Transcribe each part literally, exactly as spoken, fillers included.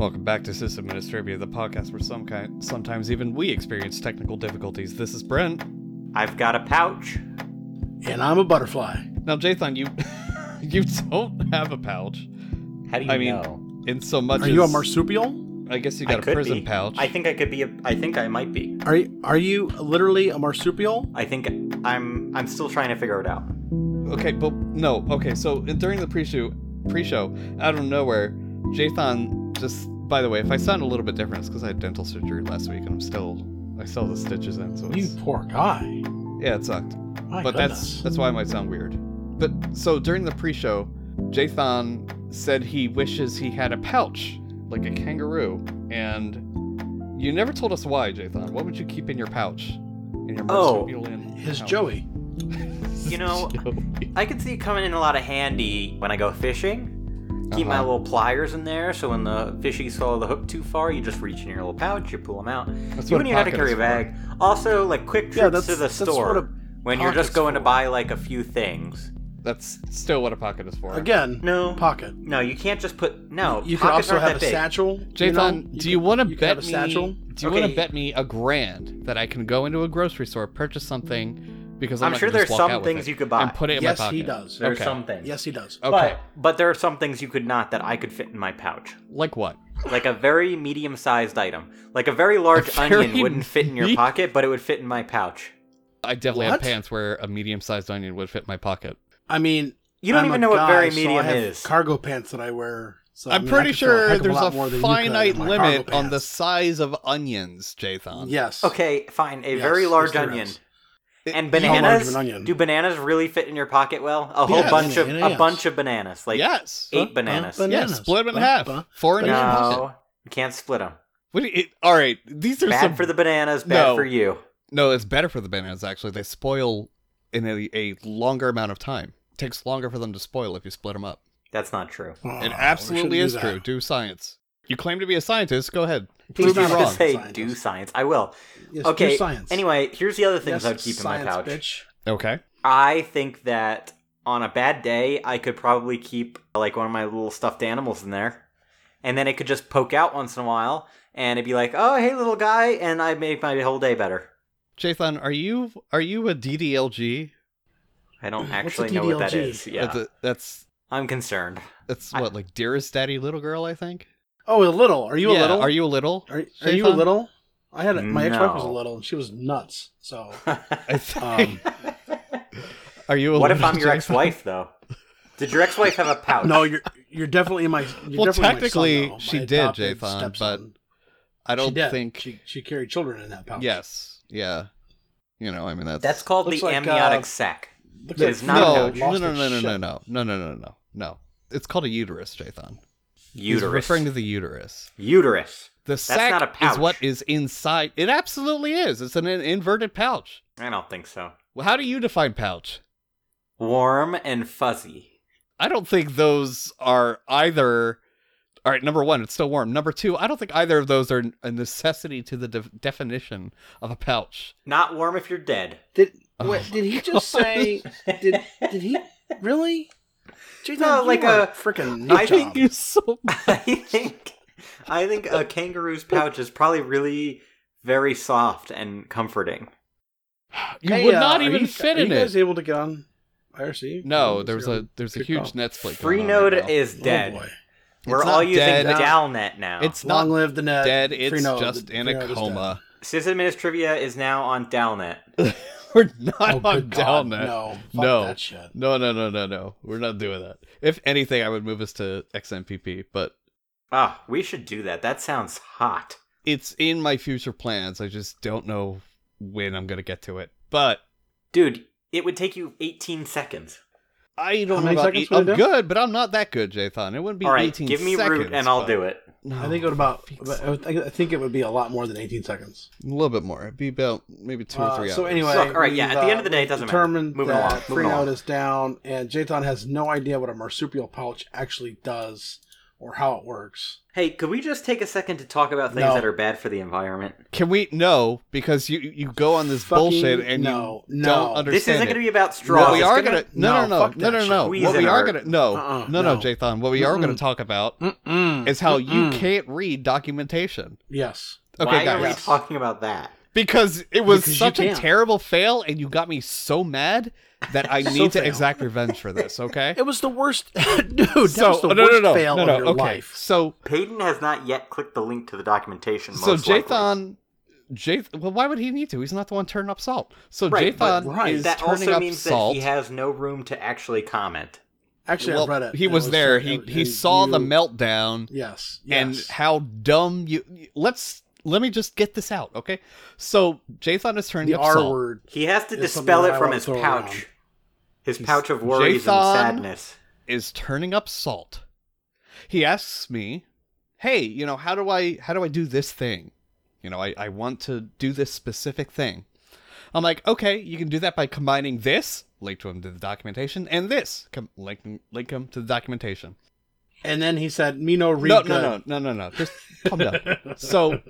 Welcome back to SysAdministrivia, the podcast where some kind, sometimes even we experience technical difficulties. This is Brent. I've got a pouch. And I'm a butterfly. Now, Jathan, you you don't have a pouch. How do you I know? Mean, in so much. Are as, you a marsupial? I guess you got I a prison be. pouch. I think I could be. A, I think I might be. Are you, are you literally a marsupial? I think I'm. I'm still trying to figure it out. Okay, but no. Okay, so during the pre-show, pre-show, out of nowhere, Jathan just. By the way, if I sound a little bit different, it's because I had dental surgery last week, and I'm still. I still have the stitches in. So you it's, poor guy. Yeah, it sucked. My but goodness. that's that's why I might sound weird. But so during the pre-show, Jathan said he wishes he had a pouch. Like a kangaroo, and you never told us why, Jathan. What would you keep in your pouch? In your marsupial oh, his pouch? Joey. You know, Joey. I could see it coming in a lot of handy when I go fishing. Keep uh-huh. my little pliers in there, so when the fishies follow the hook too far, you just reach in your little pouch, you pull them out. That's Even you have to carry a bag. Also, like quick trips yeah, to the store when you're just going for. to buy like a few things. That's still what a pocket is for. Again, no pocket. No, you can't just put no. You can also have a big. satchel. Jathan, you do can, you want to bet have a me? Satchel? Do you okay. want to bet me a grand that I can go into a grocery store, purchase something, because I'm, I'm not sure there's just walk some things you could buy and put it in yes, my pocket. Yes, he does. There's okay. some things. Yes, he does. Okay, but, but there are some things you could not that I could fit in my pouch. Like what? Like a very medium-sized item, like a very large a very onion wouldn't fit in your pocket, but it would fit in my pouch. I definitely what? have pants where a medium-sized onion would fit in my pocket. I mean, you don't I'm even know guy, what very medium so is. Cargo pants that I wear. So I'm I mean, pretty sure a there's a, a finite limit on the size of onions, Jathan. Yes. Okay, fine. A yes, very large onion. It, and bananas. An onion. Do bananas really fit in your pocket well? A whole yes, bunch of yes. a bunch of bananas. Like yes. eight uh, bananas. Uh, bananas. Yeah, split them in uh, half. Uh, Four in your pocket. No, you can't split them. What you, it, all right, these are bad some, for the bananas. Bad no. for you. No, it's better for the bananas. Actually, they spoil in a, a longer amount of time. Takes longer for them to spoil if you split them up. That's not true. Oh, it absolutely is true. Do science. You claim to be a scientist. Go ahead. Prove me wrong. Say scientist. Do science. I will. Yes, okay. Anyway, here's the other things yes, I'd keep science, in my pouch. Bitch. Okay. I think that on a bad day, I could probably keep like one of my little stuffed animals in there, and then it could just poke out once in a while, and it'd be like, "Oh, hey, little guy," and I'd make my whole day better. Jathan, are you are you a D D L G? I don't actually know what that is. Yeah, that's, a, that's I'm concerned. That's what I, like, dearest daddy, little girl. I think. Oh, a little. Are you yeah. a little? Are you a little? Are, are you a little? I had a, my no. ex-wife was a little, and she was nuts. So. I think. Um, are you? A what little if I'm your ex-wife though? Did your ex-wife have a pouch? No, you're you're definitely my. You're well, definitely technically, my son, though, she my did, Jathan, but I don't she think she she carried children in that pouch. Yes. Yeah. You know, I mean that's that's called the like, amniotic uh, sac. It is not no, no, no, no, no, no, no, no, no, no, no, no. It's called a uterus, Jathan. Uterus. He's referring to the uterus. Uterus. The sac That's not a pouch. Is what is inside. It absolutely is. It's an inverted pouch. I don't think so. Well, how do you define pouch? Warm and fuzzy. I don't think those are either. All right, number one, it's still warm. Number two, I don't think either of those are a necessity to the de- definition of a pouch. Not warm if you're dead. Did... Wait, did he just say? Did did he really? Jathan, no, like a freaking. I think you so. I think I think a kangaroo's pouch is probably really very soft and comforting. You hey, would uh, not even you, fit in it. Are you guys it. able to get on I R C? No, there's a there's a huge Netflix. Freenode right is dead. Oh, We're it's all using Dalnet now. It's long not live the net. Dead. It's Freenode, just the, in a coma. SysAdministrivia is now on Dalnet. We're not oh, on Dalnet. No, fuck no. That shit. no, no, no, no, no. We're not doing that. If anything, I would move us to X M P P. But ah, oh, we should do that. That sounds hot. It's in my future plans. I just don't know when I'm gonna get to it. But dude, it would take you eighteen seconds. I don't know about eight. I'm do? good, but I'm not that good, Jathan. It wouldn't be All right, eighteen seconds. Give me seconds, root, and I'll do it. No, I think it would about. I think it would be a lot more than eighteen seconds. A little bit more. It'd be about maybe two uh, or three hours. So anyway, so, all right. Yeah. At the end of the day, it doesn't matter. Moving along. Freenode is down, and Jathan has no idea what a marsupial pouch actually does or how it works. Hey, could we just take a second to talk about things no. that are bad for the environment? Can we? No, because you, you go on this fucking bullshit and no, you no. don't understand. This isn't going to be about straws. What we are going to no no no no no no. What we are going to no uh-uh, no no Jathan. What we are going to talk about Mm-mm. is how Mm-mm. you can't read documentation. Yes. Okay, Why guys. are we talking about that? Because it was because such a terrible fail, and you got me so mad that I so need to fail. exact revenge for this, okay? It was the worst. Dude, that so, was the no, worst no, no, fail no, no, of your okay. life. So, Payton has not yet clicked the link to the documentation, most So Jathan, Jathan, well, why would he need to? He's not the one turning up salt. So right, Jathan right. is that turning also up means salt. That he has no room to actually comment. Actually, well, I read it. He was, was there. He, he saw you... the meltdown. Yes, yes. And how dumb you... Let's... Let me just get this out, okay? So Jathan is turning the up salt. Word he has to dispel it from his pouch. His He's, pouch of worries Jathan and sadness. Is turning up salt. He asks me, hey, you know, how do I how do I do this thing? You know, I, I want to do this specific thing. I'm like, okay, you can do that by combining this, link to him to the documentation, and this, com- link, link him to the documentation. And then he said, me no read. No, no, no, no, no, no. Just calm down. So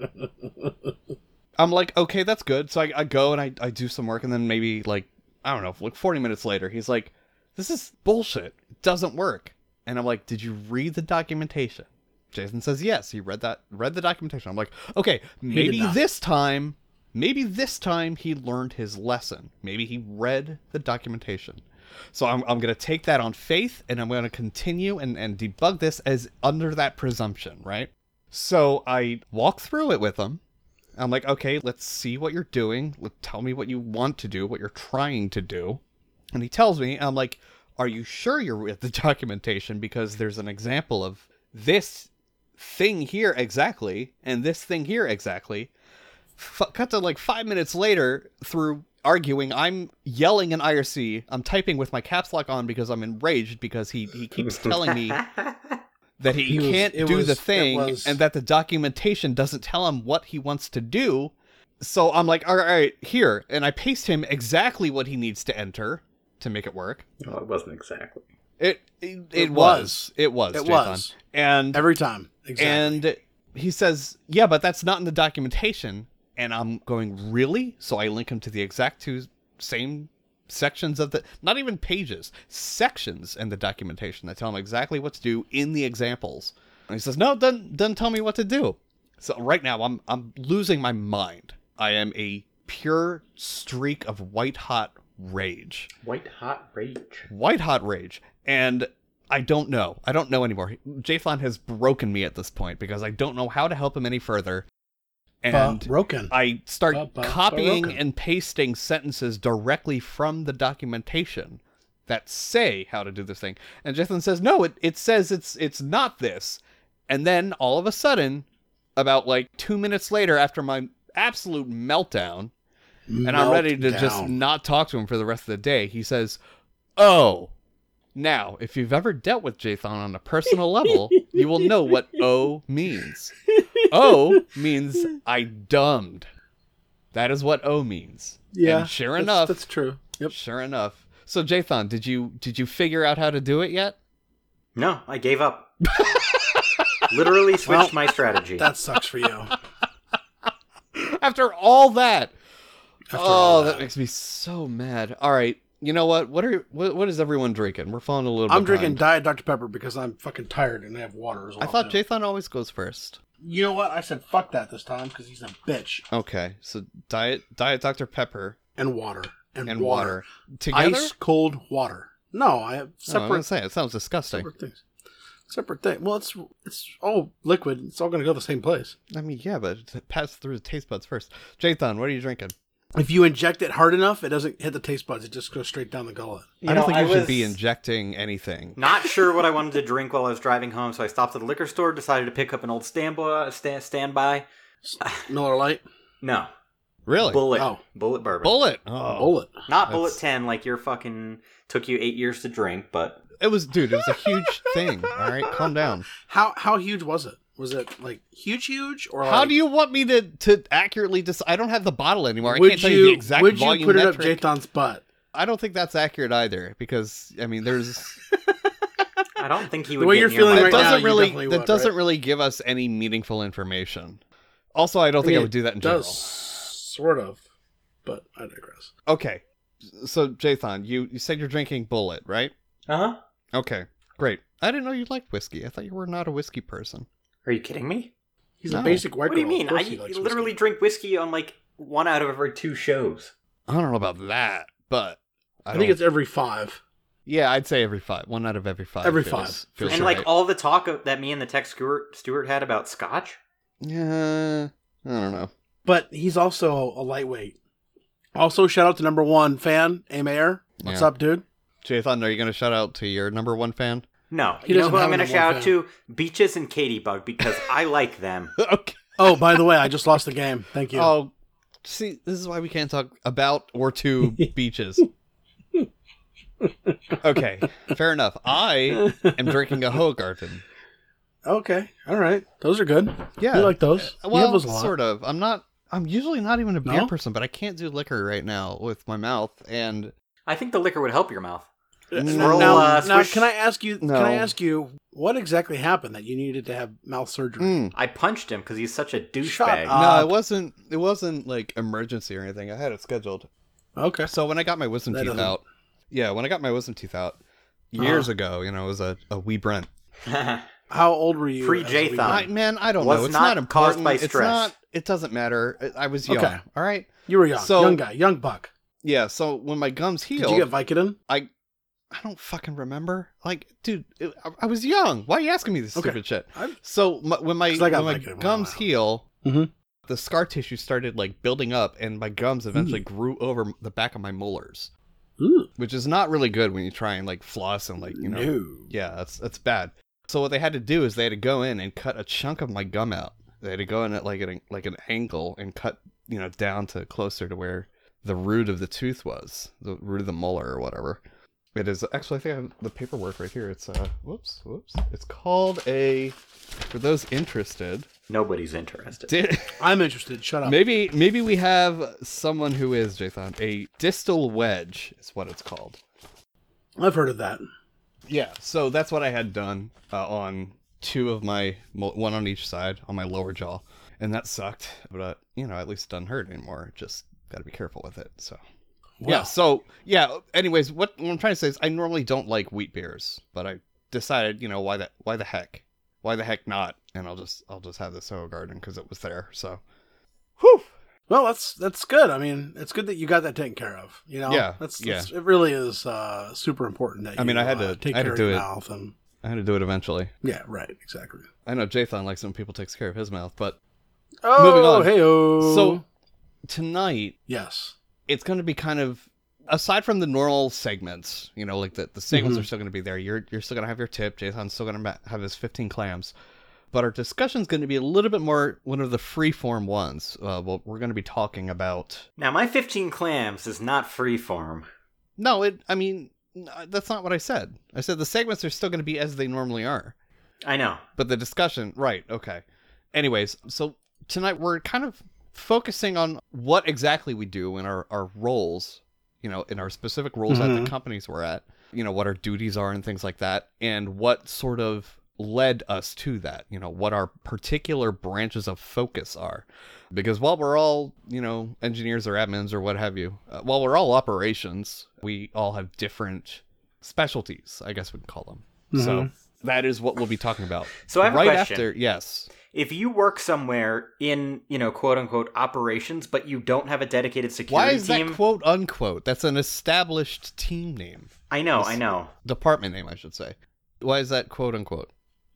I'm like, okay, that's good. So I, I go and I, I do some work. And then maybe like, I don't know, like forty minutes later, he's like, this is bullshit. It doesn't work. And I'm like, did you read the documentation? Jason says, yes, he read that, read the documentation. I'm like, okay, maybe this time, maybe this time he learned his lesson. Maybe he read the documentation. So I'm I'm going to take that on faith, and I'm going to continue and, and debug this as under that presumption, right? So I walk through it with him. I'm like, okay, let's see what you're doing. Tell me what you want to do, what you're trying to do. And he tells me, I'm like, are you sure you're with the documentation? Because there's an example of this thing here exactly, and this thing here exactly. F- cut to like five minutes later through... arguing, I'm yelling in I R C, I'm typing with my caps lock on because I'm enraged because he, he keeps telling me that he was, can't do was, the thing was... and that the documentation doesn't tell him what he wants to do. So I'm like, all right, all right, here. And I paste him exactly what he needs to enter to make it work. Well, it wasn't exactly. It it, it, it was. was. It was. It Jathan. was. And every time. Exactly. And he says, yeah, but that's not in the documentation. And I'm going, really? So I link him to the exact two same sections of the, not even pages, sections in the documentation that tell him exactly what to do in the examples. And he says, no, then, then tell me what to do. So right now I'm, I'm losing my mind. I am a pure streak of white hot rage. White hot rage. White hot rage. And I don't know. I don't know anymore. Jathan has broken me at this point because I don't know how to help him any further. And Broken. I start Broken. copying and pasting sentences directly from the documentation that say how to do this thing. And Jathan says, no, it, it says it's it's not this. And then all of a sudden, about like two minutes later after my absolute meltdown, meltdown, and I'm ready to just not talk to him for the rest of the day, he says, oh. Now, if you've ever dealt with Jathan on a personal level, you will know what O means. O means I dumbed. That is what O means. Yeah, and sure that's, enough, that's true. Yep. Sure enough. So Jathan, did you did you figure out how to do it yet? No, I gave up. Literally switched well, my strategy. That sucks for you. After all that, After oh, all that. that makes me so mad. All right. You know what? What are what, what is everyone drinking? We're falling a little bit I'm drinking behind. Diet Doctor Pepper because I'm fucking tired and I have water as well. I thought now. Jathan always goes first. You know what? I said fuck that this time because he's a bitch. Okay, so Diet Diet Doctor Pepper. And water. And, and water. water. Together? Ice cold water. No, I have separate... Oh, I was going to say, it sounds disgusting. Separate things. Separate thing. Well, it's it's all liquid. It's all going to go the same place. I mean, yeah, but it passes through the taste buds first. Jathan, what are you drinking? If you inject it hard enough, it doesn't hit the taste buds. It just goes straight down the gullet. You I don't know, think I you should be injecting anything. Not sure what I wanted to drink while I was driving home, so I stopped at the liquor store, decided to pick up an old standby. Stand, standby. Miller Lite? No. Really? Bulleit. Oh. Bulleit bourbon. Bulleit. Oh. Bulleit. Not Bulleit ten, like your fucking took you eight years to drink, but... It was, dude, it was a huge thing. All right, calm down. How How huge was it? Was it like huge, huge, or how like, do you want me to, to accurately decide? I don't have the bottle anymore. I can't tell you, you the exact volume. Would you put metric. it up Jathan's butt? I don't think that's accurate either, because I mean, there's I don't think he would. The way get you're feeling right now, doesn't really, would, that doesn't right? really give us any meaningful information. Also, I don't I think mean, I would do that in general. Sort of, but I digress. Okay, so Jathan, you, you said you're drinking Bulleit, right? Uh huh. Okay, great. I didn't know you liked whiskey. I thought you were not a whiskey person. Are you kidding me? He's no. a basic white. What do you mean? I literally whiskey. drink whiskey on like one out of every two shows. I don't know about that, but I, I think it's every five. Yeah, I'd say every five. One out of every five. Every feels, five. Feels and right. like all the talk of, that me and the tech Stewart, Stewart had about scotch? Yeah, uh, I don't know. But he's also a lightweight. Also, shout out to number one fan, A. Mayer. What's yeah. up, dude? Jathan, are you going to shout out to your number one fan? No. He you know who I'm going to shout out to? Beaches and Katie Bug, because I like them. Okay. Oh, by the way, I just lost the game. Thank you. Oh, see, this is why we can't talk about or to Beaches. Okay, fair enough. I am drinking a Hoegarten. Okay, all right. Those are good. Yeah. You like those? Well, you have those a lot. Sort of. I'm not, I'm usually not even a beer no? person, but I can't do liquor right now with my mouth, and... I think the liquor would help your mouth. No, Roll, now, uh, now, can I ask you, no. can I ask you, what exactly happened that you needed to have mouth surgery? Mm. I punched him because he's such a douchebag. No, it wasn't, it wasn't like emergency or anything. I had it scheduled. Okay. So when I got my wisdom that teeth doesn't... out... Yeah, when I got my wisdom teeth out years uh-huh. ago, you know, it was a, a wee Brent. How old were you? Pre Jathan. Man, I don't was know. It's not, not important. Caused by stress. It's not, it doesn't matter. I was young. Okay. All right? You were young. So, young guy. Young buck. Yeah, so when my gums healed... Did you get Vicodin? I I don't fucking remember. Like, dude, it, I, I was young. Why are you asking me this okay. stupid shit? I'm, so my, when my, when my gums heal, mm-hmm. the scar tissue started, like, building up, and my gums eventually mm. grew over the back of my molars. Ooh. Which is not really good when you try and like floss and like, you know, no. yeah, that's that's bad. So what they had to do is they had to go in and cut a chunk of my gum out. They had to go in at like an like an angle and cut, you know, down to closer to where the root of the tooth was, the root of the molar or whatever. It is actually, I think I have the paperwork right here. It's uh, whoops, whoops. It's called a. For those interested, nobody's interested. Di- I'm interested. Shut up. Maybe, maybe we have someone who is Jathan. A distal wedge is what it's called. I've heard of that. Yeah. So that's what I had done uh, on two of my, one on each side on my lower jaw, and that sucked. But uh, you know, at least it doesn't hurt anymore. Just got to be careful with it. So. Wow. Yeah, so, yeah, anyways, what, what I'm trying to say is I normally don't like wheat beers, but I decided, you know, why the, why the heck? Why the heck not? And I'll just I'll just have this Hoegarten because it was there, so. Whew! Well, that's that's good. I mean, it's good that you got that taken care of, you know? Yeah, that's, yeah. That's, it really is uh, super important that you I mean, I had to, uh, take I had care to do of your it. mouth. And... I had to do it eventually. Yeah, right, exactly. I know Jathan, like some people, takes care of his mouth, but oh, moving on. Hey-o. So, tonight... Yes. It's going to be kind of, aside from the normal segments, you know, like the, the segments mm-hmm. are still going to be there. You're you're still going to have your tip. Jathan's still going to have his fifteen clams. But our discussion's going to be a little bit more one of the free-form ones. Uh, well, we're going to be talking about... Now, my fifteen clams is not free-form. No, it. I mean, that's not what I said. I said the segments are still going to be as they normally are. I know. But the discussion, right, okay. Anyways, so tonight we're kind of... focusing on what exactly we do in our, our roles, you know, in our specific roles mm-hmm. at the companies we're at, you know, what our duties are and things like that, and what sort of led us to that, you know, what our particular branches of focus are. Because while we're all, you know, engineers or admins or what have you, uh, while we're all operations, we all have different specialties, I guess we can call them. Mm-hmm. So that is what we'll be talking about. So I have right a question. After, yes. If you work somewhere in, you know, quote unquote operations, but you don't have a dedicated security team. Why is team, that quote unquote? That's an established team name. I know, I know. Department name, I should say. Why is that quote unquote?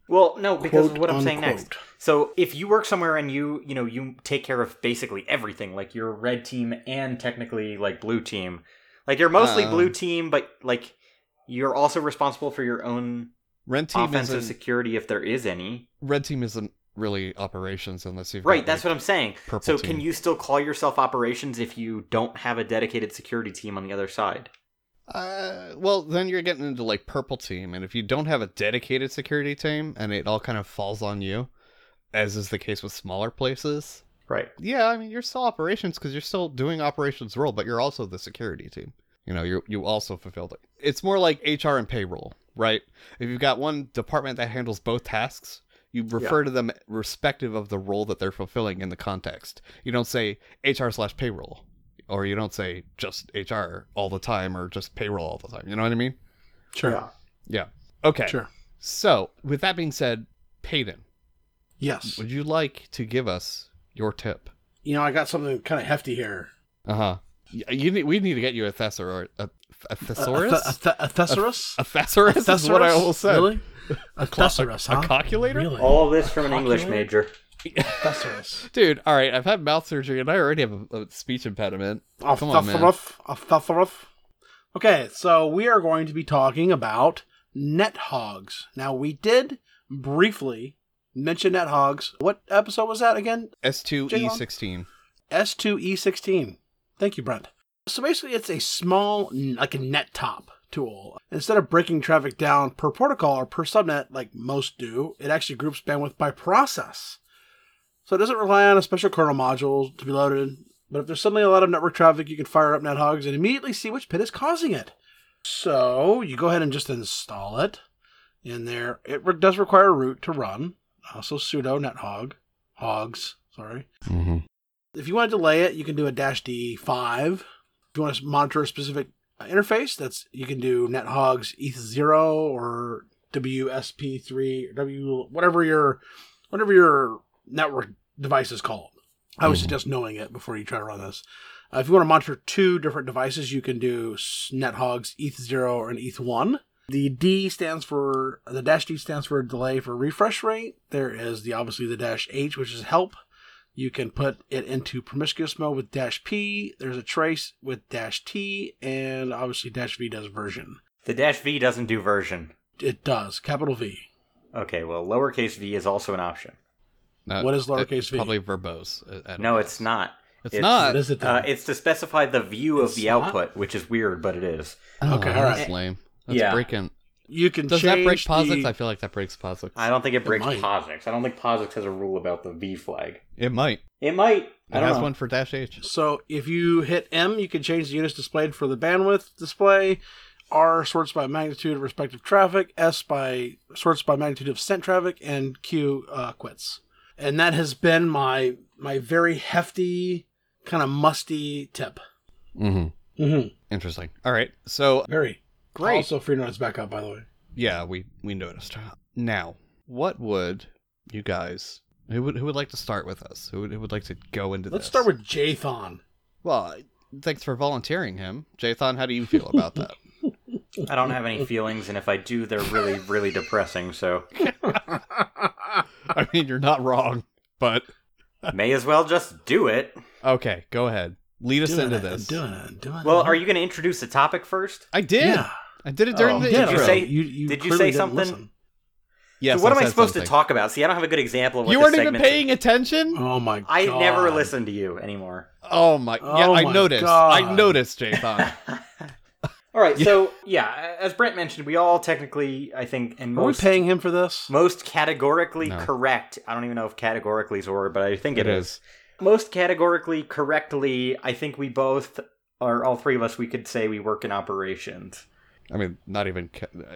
Well, no, because quote, of what I'm unquote. saying next. So if you work somewhere and you, you know, you take care of basically everything, like you're red team and technically like blue team, like you're mostly um, blue team, but like you're also responsible for your own red team offensive security if there is any. Red team isn't. Really operations unless you've right that's like what I'm saying so team. Can you still call yourself operations if you don't have a dedicated security team on the other side? Uh well, then you're getting into like purple team, and if you don't have a dedicated security team and it all kind of falls on you, as is the case with smaller places, right? Yeah, I mean, you're still operations because you're still doing operations role, but you're also the security team, you know, you you also fulfilled it. It's more like H R and payroll. right? If you've got one department that handles both tasks, you refer yeah. to them respective of the role that they're fulfilling in the context. You don't say H R slash payroll, or you don't say just H R all the time or just payroll all the time. You know what I mean? Sure. Yeah. yeah. Okay. Sure. So with that being said, Payton. Yes. Would you like to give us your tip? You know, I got something kind of hefty here. Uh-huh. You need, we need to get you a thesaurus. A, a thesaurus? A, a, th- a thesaurus? A, a thesaurus? A thesaurus is what I almost said. Really? A thesaurus, huh? A calculator? Really? All of this from an English major. Thesaurus. Dude, all right, I've had mouth surgery, and I already have a, a speech impediment. A Come on, man. A thesaurus. Okay, so we are going to be talking about NetHogs. Now, we did briefly mention NetHogs. What episode was that again? S two E sixteen. S two E sixteen. Thank you, Brent. So basically, it's a small, like a net top tool. Instead of breaking traffic down per protocol or per subnet, like most do, it actually groups bandwidth by process. So it doesn't rely on a special kernel module to be loaded. But if there's suddenly a lot of network traffic, you can fire up NetHogs and immediately see which pit is causing it. So you go ahead and just install it in there. It re- does require a root to run. Also sudo nethog, hogs, sorry. Mm-hmm. If you want to delay it, you can do a dash D five. If you want to monitor a specific interface, that's you can do nethogs E T H zero or W S P three, or W whatever your whatever your network device is called. I would suggest knowing it before you try to run this. Uh, if you want to monitor two different devices, you can do nethogs E T H zero or an E T H one. The D stands for the dash D stands for delay for refresh rate. There is the obviously the dash H, which is help. You can put it into promiscuous mode with dash P. There's a trace with dash T, and obviously dash V does version. The dash V doesn't do version. It does. Capital V. Okay, well, lowercase v is also an option. No, what is lowercase v? Probably verbose. No, it's not. It's, it's not. What is it then? Uh, it's to specify the view it's of the not? output, which is weird, but it is. Oh, okay, all right. That's lame. That's yeah. breaking. You can Does that break POSIX? The... I feel like that breaks POSIX. I don't think it breaks it POSIX. I don't think POSIX has a rule about the V flag. It might. It might. I it don't has know. one for dash H. So if you hit M, you can change the units displayed for the bandwidth display. R sorts by magnitude of respective traffic. S by sorts by magnitude of sent traffic. And Q uh, quits. And that has been my my very hefty, kind of musty tip. Mm-hmm. Mm-hmm. Interesting. All right. So very. Great. Also, Freenode is back up, by the way. Yeah, we, we noticed. Now, what would you guys... Who would who would like to start with us? Who would, who would like to go into Let's this? Let's start with Jathan. Well, thanks for volunteering him. Jathan, how do you feel about that? I don't have any feelings, and if I do, they're really, really depressing, so... I mean, you're not wrong, but... May as well just do it. Okay, go ahead. Lead us into it, this. I'm doing it, I'm doing well, it. Are you going to introduce the topic first? I did. Yeah. I did it during oh, the did intro. You say, you, you did you say something? Yes. So what I am I supposed something. to talk about? See, I don't have a good example of what you weren't even paying is. attention. Oh my god! I never listen to you anymore. Oh my! Oh yeah, my I noticed. God. I noticed, Jathan. All right. So yeah, as Brent mentioned, we all technically, I think, and are most we paying him for this? Most categorically no. correct. I don't even know if categorically is a word, but I think it, it is. is. Most categorically correctly, I think we both, or all three of us, we could say we work in operations. I mean, not even,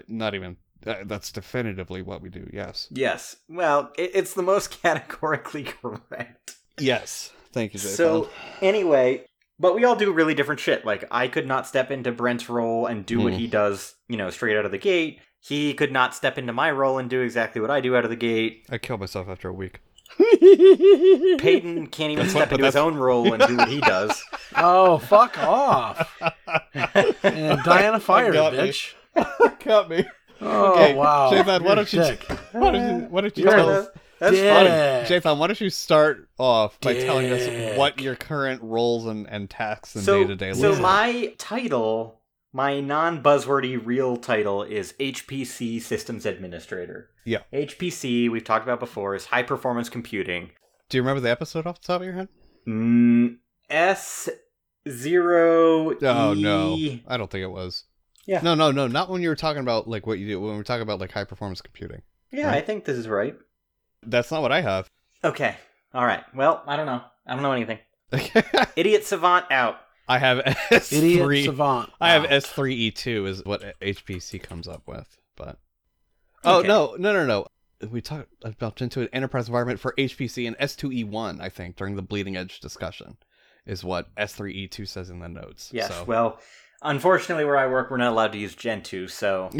not even, uh, that's definitively what we do, yes. Yes. Well, it, it's the most categorically correct. Yes. Thank you, Jay. So, Tom. anyway, but we all do really different shit. Like, I could not step into Brent's role and do mm. what he does, you know, straight out of the gate. He could not step into my role and do exactly what I do out of the gate. I killed myself after a week. Payton can't even that's step what, into that's... his own role and do what he does. Oh, fuck off. And Diana fired him, bitch. Cut me. Oh, okay. Wow. Jathan, why don't you, why don't you, why don't you tell us? That's yeah. funny. Jathan, why don't you start off by Dick. telling us what your current roles and, and tasks and so, day-to-day life are. So live. my title, my non-buzzwordy real title is H P C Systems Administrator. Yeah. H P C, we've talked about before, is high performance computing. Do you remember the episode off the top of your head? Mm, S zero E. Oh, no. I don't think it was. Yeah. No, no, no. Not when you were talking about like what you do. When we were talking about like high performance computing. Yeah, right? I think this is right. That's not what I have. Okay. All right. Well, I don't know. I don't know anything. Idiot savant out. I have S three. Idiot savant. I have S three E two is what H P C comes up with. But oh okay. no, no, no, no. We talked about Gentoo an enterprise environment for H P C and S two E one. I think during the bleeding edge discussion is what S three E two says in the notes. Yes. So. Well, unfortunately, where I work, we're not allowed to use Gentoo, so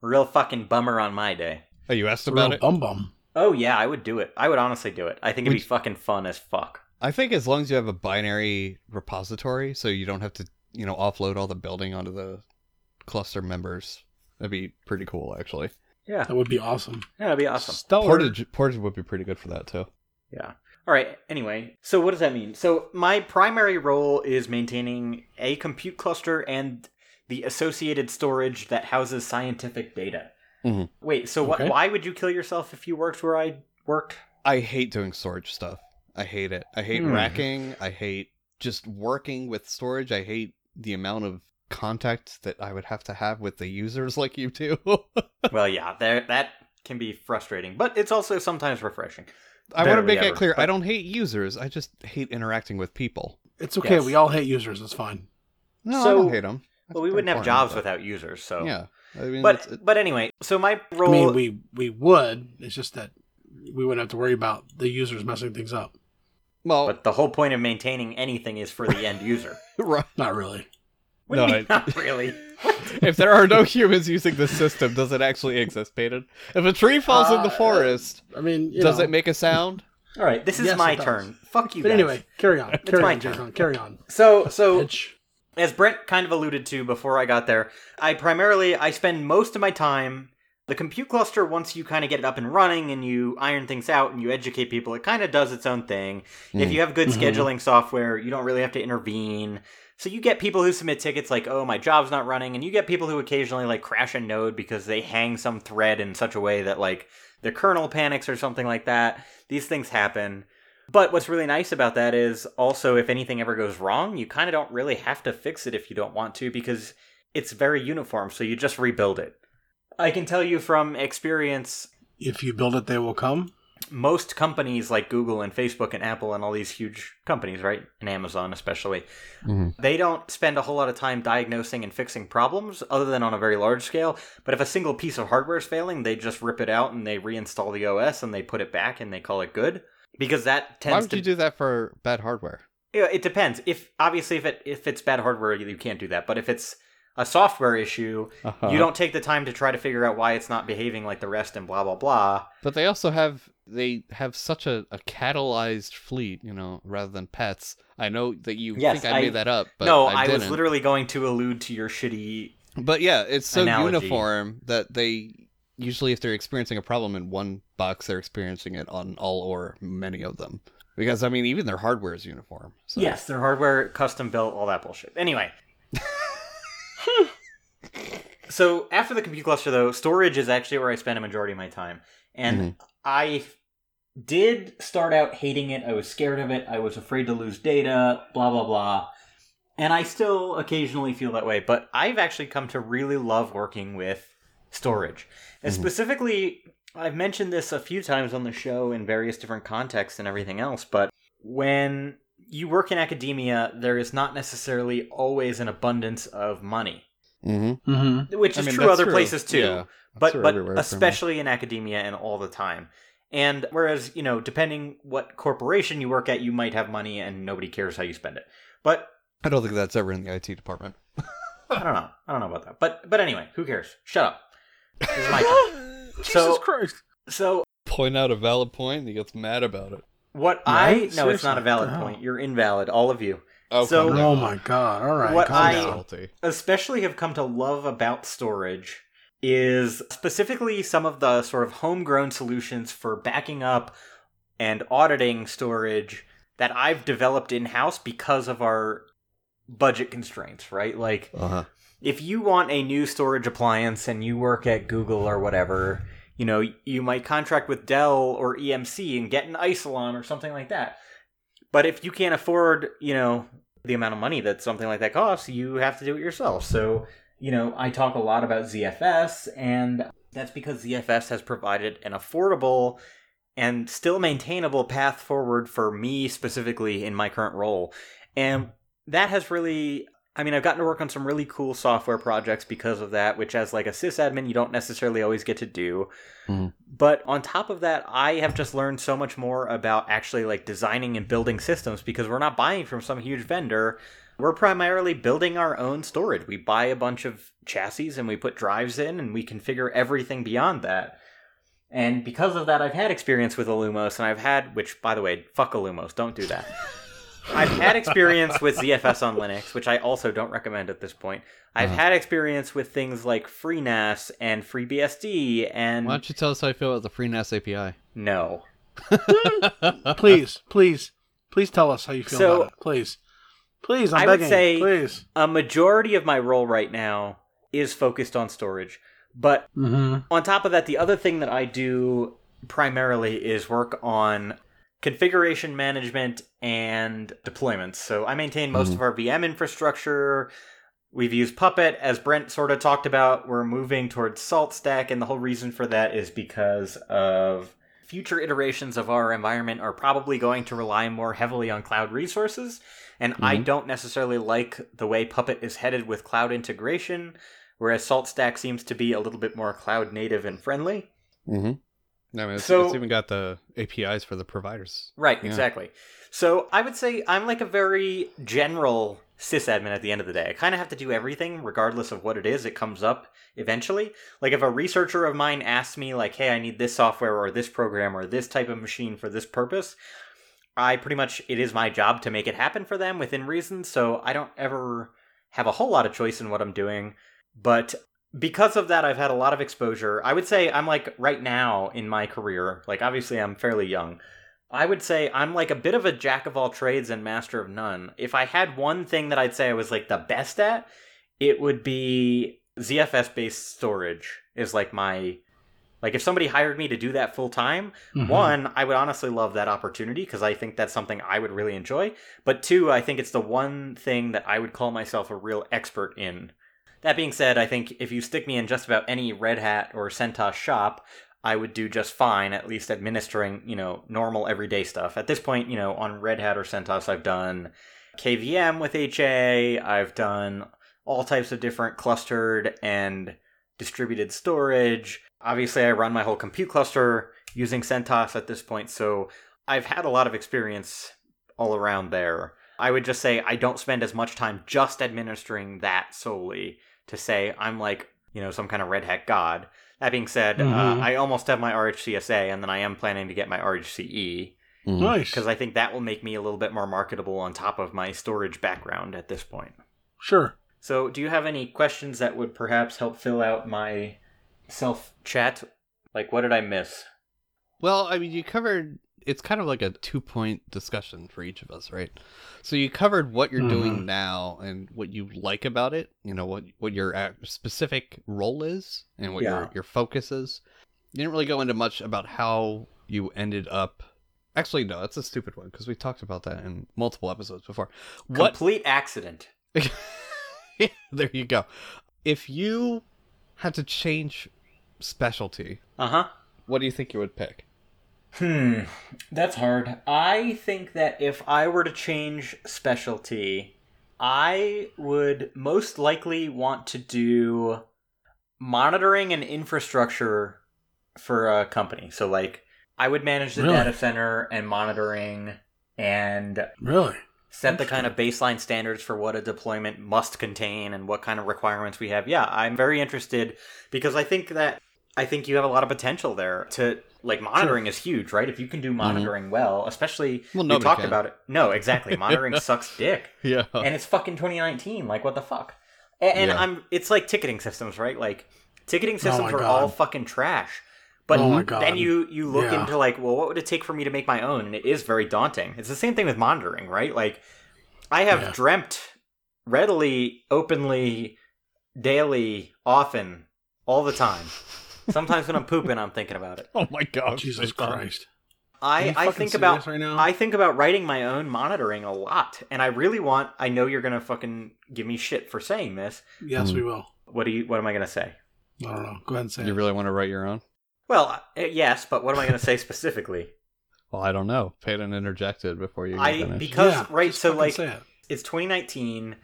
real fucking bummer on my day. Oh, you asked about real it? Bum bum. Oh yeah, I would do it. I would honestly do it. I think it'd Which, be fucking fun as fuck. I think as long as you have a binary repository, so you don't have to, you know, offload all the building onto the cluster members, that'd be pretty cool, actually. Yeah, that would be awesome. Yeah, that'd be awesome. Stellar. Portage, Portage would be pretty good for that too. Yeah. All right. Anyway, so what does that mean? So my primary role is maintaining a compute cluster and the associated storage that houses scientific data. Mm-hmm. Wait, so okay. wh- why would you kill yourself if you worked where I worked? I hate doing storage stuff. I hate it. I hate mm. racking. I hate just working with storage. I hate the amount of contact that I would have to have with the users like you do. Well, yeah, that can be frustrating, but it's also sometimes refreshing. I Barely want to make ever, it clear. But... I don't hate users. I just hate interacting with people. It's okay. Yes. We all hate users. It's fine. No, so, I don't hate them. That's well, we wouldn't have jobs without users, so... Yeah. I mean, but it... but anyway, so my role... I mean, we, we would. It's just that we wouldn't have to worry about the users messing things up. Well, but the whole point of maintaining anything is for the end user. Right. Not really. What no, do you mean, I... not really? If there are no humans using the system, does it actually exist, Payton? If a tree falls uh, in the forest, I mean, does know. it make a sound? All right, this is yes, my turn. Fuck you but guys. Anyway, carry on. It's carry my on, turn. John. Carry on. So, so Pitch. As Brent kind of alluded to before I got there, I primarily, I spend most of my time, the compute cluster, once you kind of get it up and running and you iron things out and you educate people, it kind of does its own thing. Mm. If you have good mm-hmm. scheduling software, you don't really have to intervene. So you get people who submit tickets like, oh, my job's not running. And you get people who occasionally like crash a node because they hang some thread in such a way that like the kernel panics or something like that. These things happen. But what's really nice about that is also if anything ever goes wrong, you kind of don't really have to fix it if you don't want to because it's very uniform. So you just rebuild it. I can tell you from experience. If you build it, they will come. Most companies like Google and Facebook and Apple and all these huge companies, right? And Amazon especially, mm-hmm. they don't spend a whole lot of time diagnosing and fixing problems other than on a very large scale. But if a single piece of hardware is failing, they just rip it out and they reinstall the O S and they put it back and they call it good because that tends to... Why would to... you do that for bad hardware? It depends. If obviously, if it if it's bad hardware, you can't do that. But if it's a software issue, uh-huh. you don't take the time to try to figure out why it's not behaving like the rest and blah, blah, blah. But they also have... They have such a, a catalyzed fleet, you know, rather than pets. I know that you yes, think I, I made that up, but no, I, I was literally going to allude to your shitty. But yeah, it's so analogy. uniform that they usually, if they're experiencing a problem in one box, they're experiencing it on all or many of them. Because I mean, even their hardware is uniform. So. Yes, their hardware, custom built, all that bullshit. Anyway. So after the compute cluster, though, storage is actually where I spend a majority of my time, and. Mm-hmm. I did start out hating it. I was scared of it. I was afraid to lose data, blah, blah, blah. And I still occasionally feel that way. But I've actually come to really love working with storage. And mm-hmm. specifically, I've mentioned this a few times on the show in various different contexts and everything else. But when you work in academia, there is not necessarily always an abundance of money. Mm-hmm. Mm-hmm. Which is I mean, true other true. places too. Yeah. But but especially in academia and all the time. And whereas, you know, depending what corporation you work at, you might have money and nobody cares how you spend it. But I don't think that's ever in the I T department. I don't know. I don't know about that. But but anyway, who cares? Shut up. This is my time. So, Jesus Christ. So point out a valid point and he gets mad about it. What right? I Seriously? No, it's not a valid no. point. You're invalid, all of you. Oh, so, oh my God. All right. What I especially have come to love about storage is specifically some of the sort of homegrown solutions for backing up and auditing storage that I've developed in-house because of our budget constraints, right? Like, uh-huh. if you want a new storage appliance and you work at Google or whatever, you know, you might contract with Dell or E M C and get an Isilon or something like that. But if you can't afford, you know, the amount of money that something like that costs, you have to do it yourself. So... You know, I talk a lot about Z F S, and that's because Z F S has provided an affordable and still maintainable path forward for me specifically in my current role. And that has really I mean, I've gotten to work on some really cool software projects because of that, which as like a sysadmin, you don't necessarily always get to do. Mm. But on top of that, I have just learned so much more about actually like designing and building systems, because we're not buying from some huge vendor. We're primarily building our own storage. We buy a bunch of chassis and we put drives in and we configure everything beyond that. And because of that, I've had experience with Illumos, and I've had, which by the way, fuck Illumos, don't do that. I've had experience with Z F S on Linux, which I also don't recommend at this point. I've uh-huh. had experience with things like FreeNAS and FreeBSD and... Why don't you tell us how you feel about the FreeNAS A P I? No. Please, please, please tell us how you feel so, about it. Please. Please, I'm I begging. I would say please. A majority of my role right now is focused on storage. But mm-hmm. on top of that, the other thing that I do primarily is work on... configuration management and deployments. So I maintain most mm. of our V M infrastructure. We've used Puppet, as Brent sort of talked about. We're moving towards SaltStack, and the whole reason for that is because of future iterations of our environment are probably going to rely more heavily on cloud resources. And mm-hmm. I don't necessarily like the way Puppet is headed with cloud integration, whereas SaltStack seems to be a little bit more cloud native and friendly. Mm-hmm. I mean, it's, so, it's even got the A P Is for the providers. Right, yeah. Exactly. So I would say I'm like a very general sysadmin at the end of the day. I kind of have to do everything, regardless of what it is. It comes up eventually. Like if a researcher of mine asks me, like, hey, I need this software or this program or this type of machine for this purpose, I pretty much, it is my job to make it happen for them within reason. So I don't ever have a whole lot of choice in what I'm doing. But... because of that, I've had a lot of exposure. I would say I'm like right now in my career, like obviously I'm fairly young. I would say I'm like a bit of a jack of all trades and master of none. If I had one thing that I'd say I was like the best at, it would be Z F S based storage is like my, like if somebody hired me to do that full time, mm-hmm. one, I would honestly love that opportunity because I think that's something I would really enjoy. But two, I think it's the one thing that I would call myself a real expert in. That being said, I think if you stick me in just about any Red Hat or CentOS shop, I would do just fine, at least administering, you know, normal everyday stuff. At this point, you know, on Red Hat or CentOS, I've done K V M with H A, I've done all types of different clustered and distributed storage. Obviously, I run my whole compute cluster using CentOS at this point, so I've had a lot of experience all around there. I would just say I don't spend as much time just administering that solely. To say I'm like, you know, some kind of Red Hat god. That being said, mm-hmm. uh, I almost have my R H C S A, and then I am planning to get my R H C E. Mm-hmm. Nice. Because I think that will make me a little bit more marketable on top of my storage background at this point. Sure. So do you have any questions that would perhaps help fill out my self-chat? Like, what did I miss? Well, I mean, you covered... it's kind of like a two-point discussion for each of us, right? So you covered what you're mm. doing now and what you like about it, you know, what what your specific role is and what yeah. your, your focus is. You didn't really go into much about how you ended up... Actually, no, that's a stupid one because we talked about that in multiple episodes before. What... complete accident. There you go. If you had to change specialty, uh-huh. what do you think you would pick? Hmm, that's hard. I think that if I were to change specialty, I would most likely want to do monitoring and infrastructure for a company. So, like, I would manage the really? data center and monitoring and really set the kind of baseline standards for what a deployment must contain and what kind of requirements we have. Yeah, I'm very interested because I think that I think you have a lot of potential there to... like, monitoring sure. is huge, right? If you can do monitoring mm-hmm. well, especially... well, nobody we talked can. about it. No, exactly. Monitoring sucks dick. Yeah. And it's fucking twenty nineteen. Like, what the fuck? And, and yeah. I'm. It's like ticketing systems, right? Like, ticketing systems oh are all fucking trash. But oh then you, you look yeah. into, like, well, what would it take for me to make my own? And it is very daunting. It's the same thing with monitoring, right? Like, I have yeah. dreamt readily, openly, daily, often, all the time. Sometimes when I'm pooping, I'm thinking about it. Oh my God! Jesus Christ! I, I think about right now? I think about writing my own monitoring a lot, and I really want. I know you're gonna fucking give me shit for saying this. Yes, mm. we will. What do you? What am I gonna say? I don't know. Go ahead and say. You it. really want to write your own? Well, yes, but what am I gonna say specifically? Well, I don't know. Payton interjected before you. I finished. because yeah, right. So like, it. it's twenty nineteen.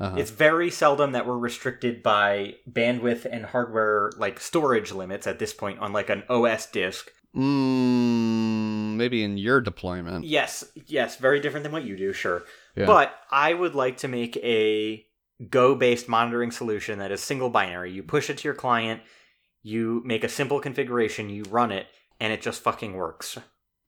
Uh-huh. It's very seldom that we're restricted by bandwidth and hardware, like storage limits at this point on like an O S disk. Mm, maybe in your deployment. Yes, yes, very different than what you do, sure. Yeah. But I would like to make a Go-based monitoring solution that is single binary. You push it to your client, you make a simple configuration, you run it, and it just fucking works.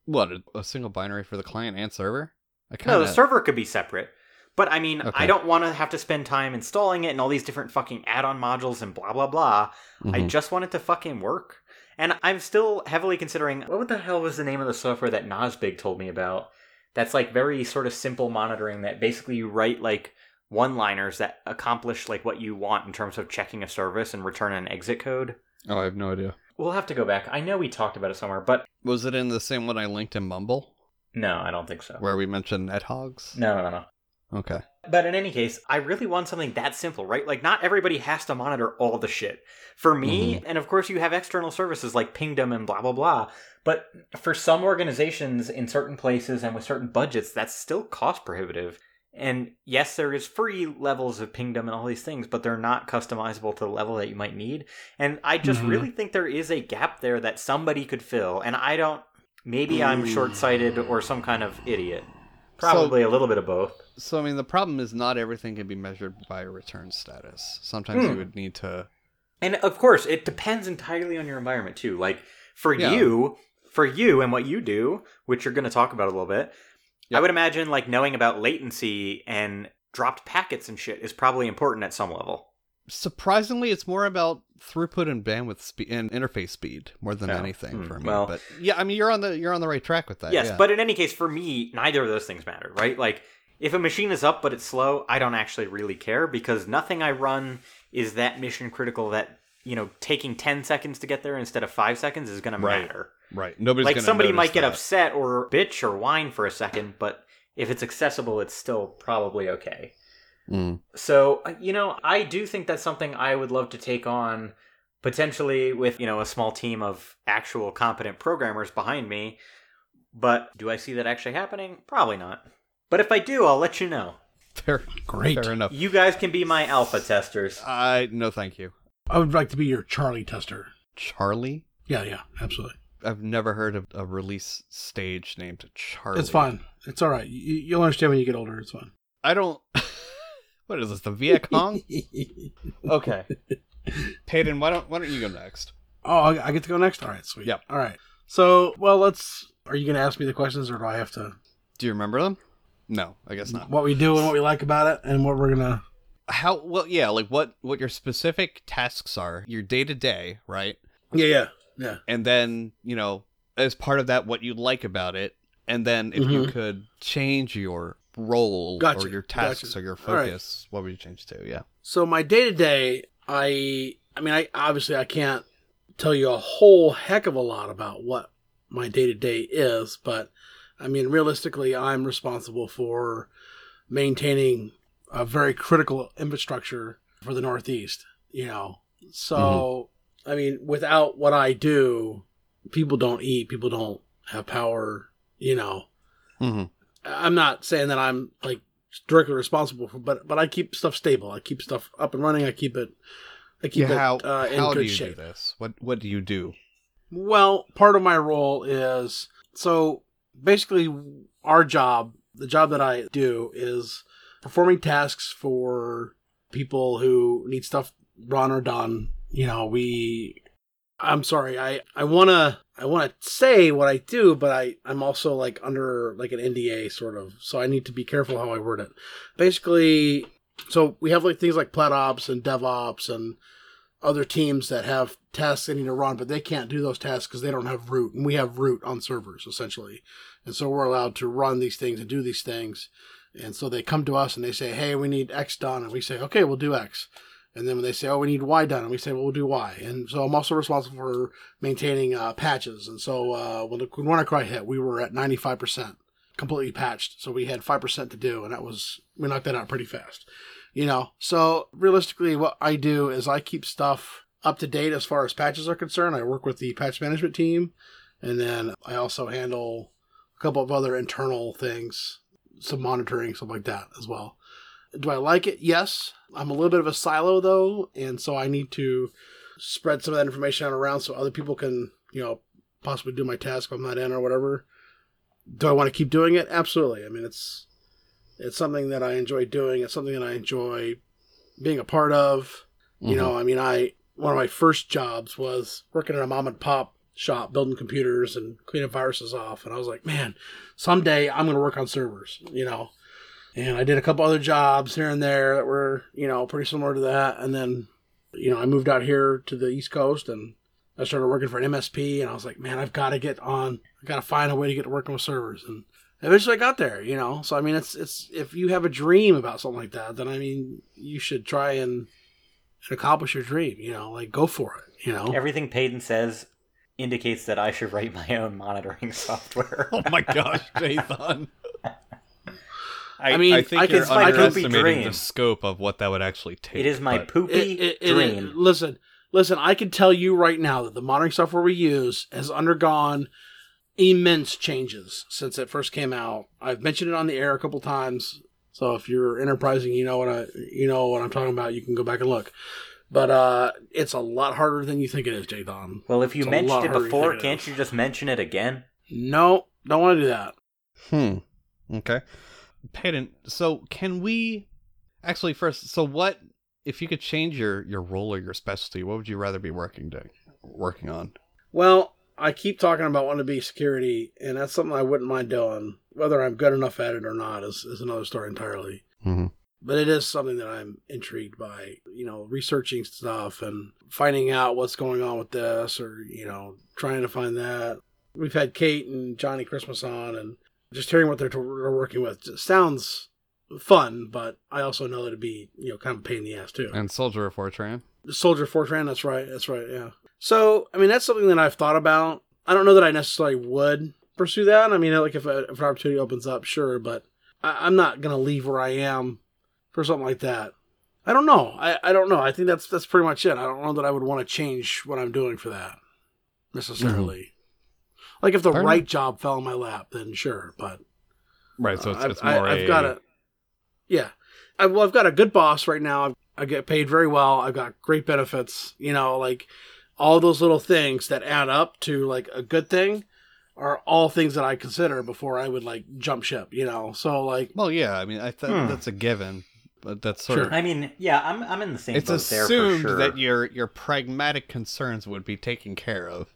What, a single binary for the client and server? I kinda... No, the server could be separate. But I mean, okay. I don't want to have to spend time installing it and all these different fucking add-on modules and blah, blah, blah. Mm-hmm. I just want it to fucking work. And I'm still heavily considering, what the hell was the name of the software that Nosbig told me about? That's like very sort of simple monitoring that basically you write like one-liners that accomplish like what you want in terms of checking a service and return an exit code. Oh, I have no idea. We'll have to go back. I know we talked about it somewhere, but... Was it in the same one I linked in Mumble? No, I don't think so. Where we mentioned NetHogs? No, no, no. Okay. But in any case, I really want something that simple, right? Like, not everybody has to monitor all the shit. For me, mm-hmm. and of course you have external services like Pingdom and blah, blah, blah, but for some organizations in certain places and with certain budgets, that's still cost prohibitive. And yes, there is free levels of Pingdom and all these things, but they're not customizable to the level that you might need. And I just mm-hmm. really think there is a gap there that somebody could fill. And I don't... Maybe I'm short-sighted or some kind of idiot. Probably so, a little bit of both. So, I mean, the problem is not everything can be measured by return status. Sometimes mm. you would need to... And, of course, it depends entirely on your environment, too. Like, for yeah. you, for you and what you do, which you're going to talk about a little bit... Yep. I would imagine, like, knowing about latency and dropped packets and shit is probably important at some level. Surprisingly, it's more about throughput and bandwidth speed and interface speed more than oh. anything mm. for me. Well, but yeah, I mean, you're on the you're on the right track with that. Yes, yeah. But in any case, for me, neither of those things matter, right? Like, if a machine is up but it's slow, I don't actually really care because nothing I run is that mission critical that, you know, taking ten seconds to get there instead of five seconds is going right. to matter. Right. Nobody's like somebody might get that. upset or bitch or whine for a second, but if it's accessible, it's still probably okay. Mm. So, you know, I do think that's something I would love to take on potentially with, you know, a small team of actual competent programmers behind me. But do I see that actually happening? Probably not. But if I do, I'll let you know. Fair, great. Fair enough. You guys can be my alpha testers. I uh, no, thank you. I would like to be your Charlie tester. Charlie? Yeah, yeah, absolutely. I've never heard of a release stage named Charlie. It's fine. It's all right. You, you'll understand when you get older. It's fine. I don't... What is this, the Viet Cong? Okay. Payton, why don't why don't you go next? Oh, I get to go next? All right, sweet. Yep. All right. So, well, let's... Are you going to ask me the questions, or do I have to... Do you remember them? No, I guess not. What we do and what we like about it, and what we're going to... How... Well, yeah, like what, what your specific tasks are, your day-to-day, right? Yeah, yeah. Yeah. And then, you know, as part of that, what you like about it. And then if mm-hmm. you could change your role gotcha. or your tasks gotcha. or your focus, right. what would you change to? Yeah. So my day-to-day, I I mean, I obviously I can't tell you a whole heck of a lot about what my day-to-day is. But, I mean, realistically, I'm responsible for maintaining a very critical infrastructure for the Northeast, you know. So... Mm-hmm. I mean, without what I do, people don't eat, people don't have power, you know. Mm-hmm. I'm not saying that I'm, like, directly responsible for, but but I keep stuff stable. I keep stuff up and running. I keep it I keep yeah, it how, uh, in how good shape. How do you do this? What, what do you do? Well, part of my role is, so basically our job, the job that I do is performing tasks for people who need stuff run or done. You know, we, I'm sorry, I, I want to, I want to say what I do, but I, I'm also like under like an N D A sort of, so I need to be careful how I word it. Basically, so we have like things like PlatOps and DevOps and other teams that have tasks they need to run, but they can't do those tasks because they don't have root, and we have root on servers essentially. And so we're allowed to run these things and do these things. And so they come to us and they say, hey, we need X done. And we say, okay, we'll do X. And then when they say, oh, we need Y done, and we say, well, we'll do Y. And so I'm also responsible for maintaining uh, patches. And so uh, when the WannaCry hit, we were at ninety-five percent completely patched. So we had five percent to do, and that was we knocked that out pretty fast. You know, so realistically, what I do is I keep stuff up to date as far as patches are concerned. I work with the patch management team, and then I also handle a couple of other internal things, some monitoring, stuff like that as well. Do I like it? Yes. I'm a little bit of a silo, though, and so I need to spread some of that information out around so other people can, you know, possibly do my task if I'm not in or whatever. Do I want to keep doing it? Absolutely. I mean, it's it's something that I enjoy doing. It's something that I enjoy being a part of. Mm-hmm. You know, I mean, I one of my first jobs was working at a mom-and-pop shop, building computers and cleaning viruses off. And I was like, man, someday I'm going to work on servers, you know. And I did a couple other jobs here and there that were, you know, pretty similar to that. And then, you know, I moved out here to the East Coast and I started working for an M S P. And I was like, man, I've got to get on. I've got to find a way to get to working with servers. And eventually I got there, you know. So, I mean, it's it's if you have a dream about something like that, then, I mean, you should try and, and accomplish your dream, you know. Like, go for it, you know. Everything Payton says indicates that I should write my own monitoring software. Oh, my gosh, Jathan. I, I mean, I think I you're underestimating the scope of what that would actually take. It is my poopy it, it, dream. It, it, listen, listen. I can tell you right now that the monitoring software we use has undergone immense changes since it first came out. I've mentioned it on the air a couple times, so if you're enterprising, you know what I, you know what I'm talking about. You can go back and look. But uh, it's a lot harder than you think it is, Jathan. Well, if you it's mentioned it before, you can't you just mention it again? No, don't want to do that. Hmm. Okay. Payton, so can we actually first, so what, if you could change your, your role or your specialty, what would you rather be working to, working on? Well, I keep talking about wanting to be security, and that's something I wouldn't mind doing. Whether I'm good enough at it or not is, is another story entirely. Mm-hmm. But it is something that I'm intrigued by, you know, researching stuff and finding out what's going on with this or, you know, trying to find that. We've had Kate and Johnny Christmas on, and just hearing what they're, t- they're working with just sounds fun, but I also know that it'd be, you know, kind of a pain in the ass, too. And Soldier of Fortran. Soldier of Fortran, that's right, that's right, yeah. So, I mean, that's something that I've thought about. I don't know that I necessarily would pursue that. I mean, like, if, a, if an opportunity opens up, sure, but I, I'm not going to leave where I am for something like that. I don't know. I, I don't know. I think that's that's pretty much it. I don't know that I would want to change what I'm doing for that, necessarily. Mm-hmm. Like, if the Pardon? right job fell in my lap, then sure, but... Right, so it's, uh, it's more I, I've a... got a... Yeah. I, well, I've got a good boss right now. I've, I get paid very well. I've got great benefits. You know, like, all those little things that add up to, like, a good thing are all things that I consider before I would, like, jump ship, you know? So, like... Well, yeah, I mean, I th- hmm. that's a given, but that's sort sure. of... I mean, yeah, I'm I'm in the same it's boat there, for sure. It's assumed that your your pragmatic concerns would be taken care of.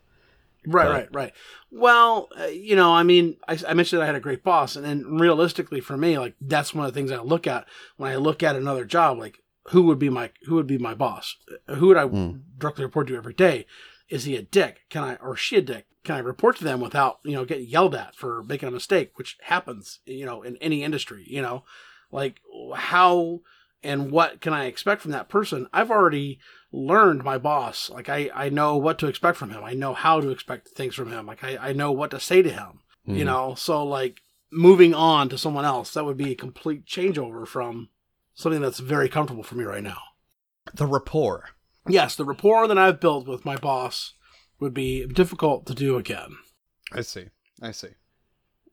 Right, right, right. Well, uh, you know, I mean, I, I mentioned that I had a great boss, and then realistically for me, like, that's one of the things I look at when I look at another job. Like, who would be my who would be my boss? Who would I mm. directly report to every day? Is he a dick? Can I or she a dick? Can I report to them without, you know, getting yelled at for making a mistake, which happens, you know, in any industry? You know, like, how and what can I expect from that person? I've already learned my boss. Like, I, I know what to expect from him. I know how to expect things from him. Like, I, I know what to say to him, mm-hmm. you know? So, like, moving on to someone else, that would be a complete changeover from something that's very comfortable for me right now. The rapport. Yes, the rapport that I've built with my boss would be difficult to do again. I see. I see.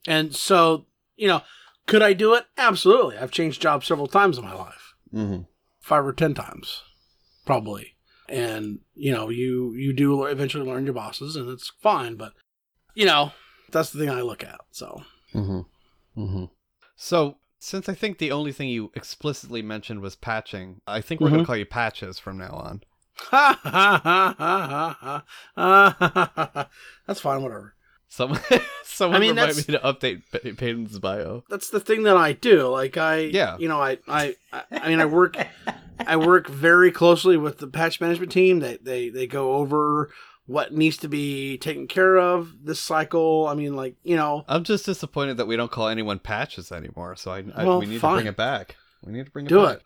And so, you know, could I do it? Absolutely. I've changed jobs several times in my life. Mm-hmm. Five or ten times, probably. And, you know, you, you do eventually learn your bosses, and it's fine. But, you know, that's the thing I look at. So, mm-hmm. Mm-hmm. So since I think the only thing you explicitly mentioned was patching, I think we're mm-hmm. going to call you Patches from now on. Ha ha ha ha ha ha ha. That's fine, whatever. Someone, someone I mean, remind me to update Pay- Payton's bio. That's the thing that I do. Like, I, yeah. you know, I, I, I, I mean, I work, I work very closely with the patch management team. They, they, they go over what needs to be taken care of this cycle. I mean, like, you know, I'm just disappointed that we don't call anyone Patches anymore. So I, I well, we need fine. to bring it back. We need to bring it do back. Do it.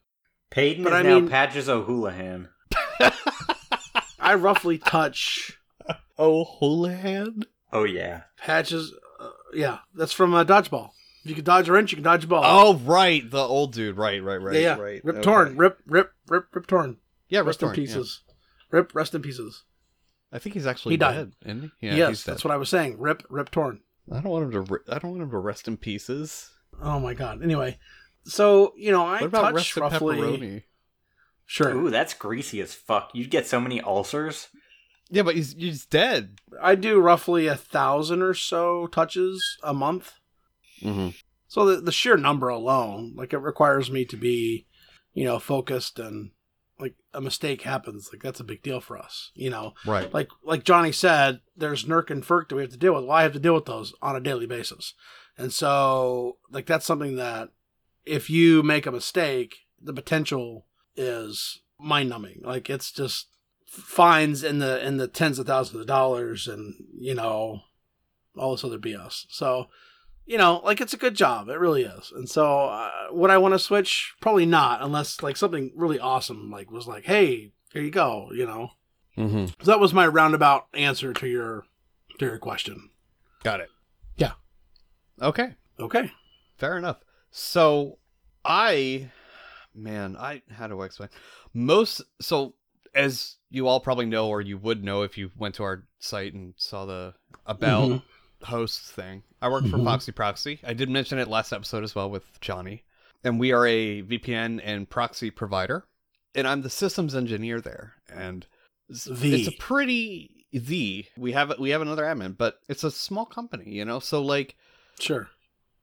Payton but is I now mean, Patches O'Houlihan. I roughly touch O'Houlihan. Oh, yeah. Patches. Uh, yeah, that's from uh, Dodgeball. If you can dodge a wrench, you can dodge a ball. Oh, right. The old dude. Right, right, right. Yeah, yeah. Right. Rip okay. Torn. Rip, rip, rip, rip Torn. Yeah, Rip Rest Torn, in pieces. Yeah. Rip, rest in pieces. I think he's actually he dead, died. Isn't he? Yeah, yes, he's dead. That's what I was saying. Rip, Rip Torn. I don't want him to. I don't want him to rest in pieces. Oh, my God. Anyway, So, you know, I what about touch roughly... pepperoni? Sure. Ooh, that's greasy as fuck. You'd get so many ulcers. Yeah, but he's, he's dead. I do roughly a thousand or so touches a month. Mm-hmm. So the, the sheer number alone, like, it requires me to be, you know, focused, and like a mistake happens, like that's a big deal for us, you know. Right. Like like Johnny said, there's N E R C and F E R C that we have to deal with. Well, I have to deal with those on a daily basis, and so like that's something that if you make a mistake, the potential is mind-numbing. Like, it's just fines in the in the tens of thousands of dollars, and you know, all this other B S. So, you know, like, it's a good job. It really is. And so, uh, would I want to switch? Probably not, unless like something really awesome like was like, hey, here you go. You know, mm-hmm. So that was my roundabout answer to your to your question. Got it. Yeah. Okay. Okay. Fair enough. So, I, man, I how do I explain most so. As you all probably know, or you would know if you went to our site and saw the about mm-hmm. hosts thing, I work mm-hmm. for FoxyProxy. I did mention it last episode as well with Johnny. And we are a V P N and proxy provider. And I'm the systems engineer there. And the. it's a pretty the we have we have another admin, but it's a small company, you know. So like, sure,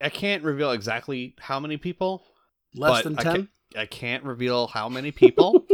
I can't reveal exactly how many people. Less than ten. I, can, I can't reveal how many people.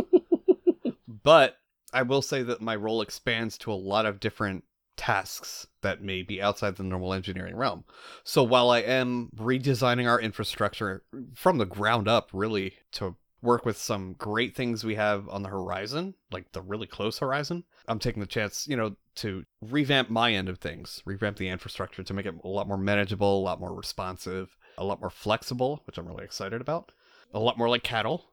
But I will say that my role expands to a lot of different tasks that may be outside the normal engineering realm. So while I am redesigning our infrastructure from the ground up, really, to work with some great things we have on the horizon, like the really close horizon, I'm taking the chance, you know, to revamp my end of things, revamp the infrastructure to make it a lot more manageable, a lot more responsive, a lot more flexible, which I'm really excited about, a lot more like cattle.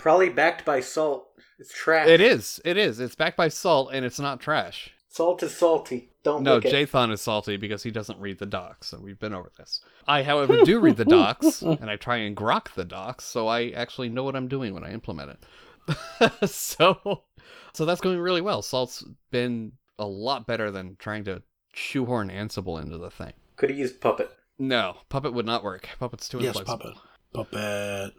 Probably backed by salt. It's trash. It is. It is. It's backed by salt, and it's not trash. Salt is salty. Don't no, look Jathan is salty because he doesn't read the docs, so we've been over this. I, however, do read the docs, and I try and grok the docs, so I actually know what I'm doing when I implement it. so, so that's going really well. Salt's been a lot better than trying to shoehorn Ansible into the thing. Could he use Puppet? No, Puppet would not work. Puppet's too yes, inflexible. Puppet. Puppet.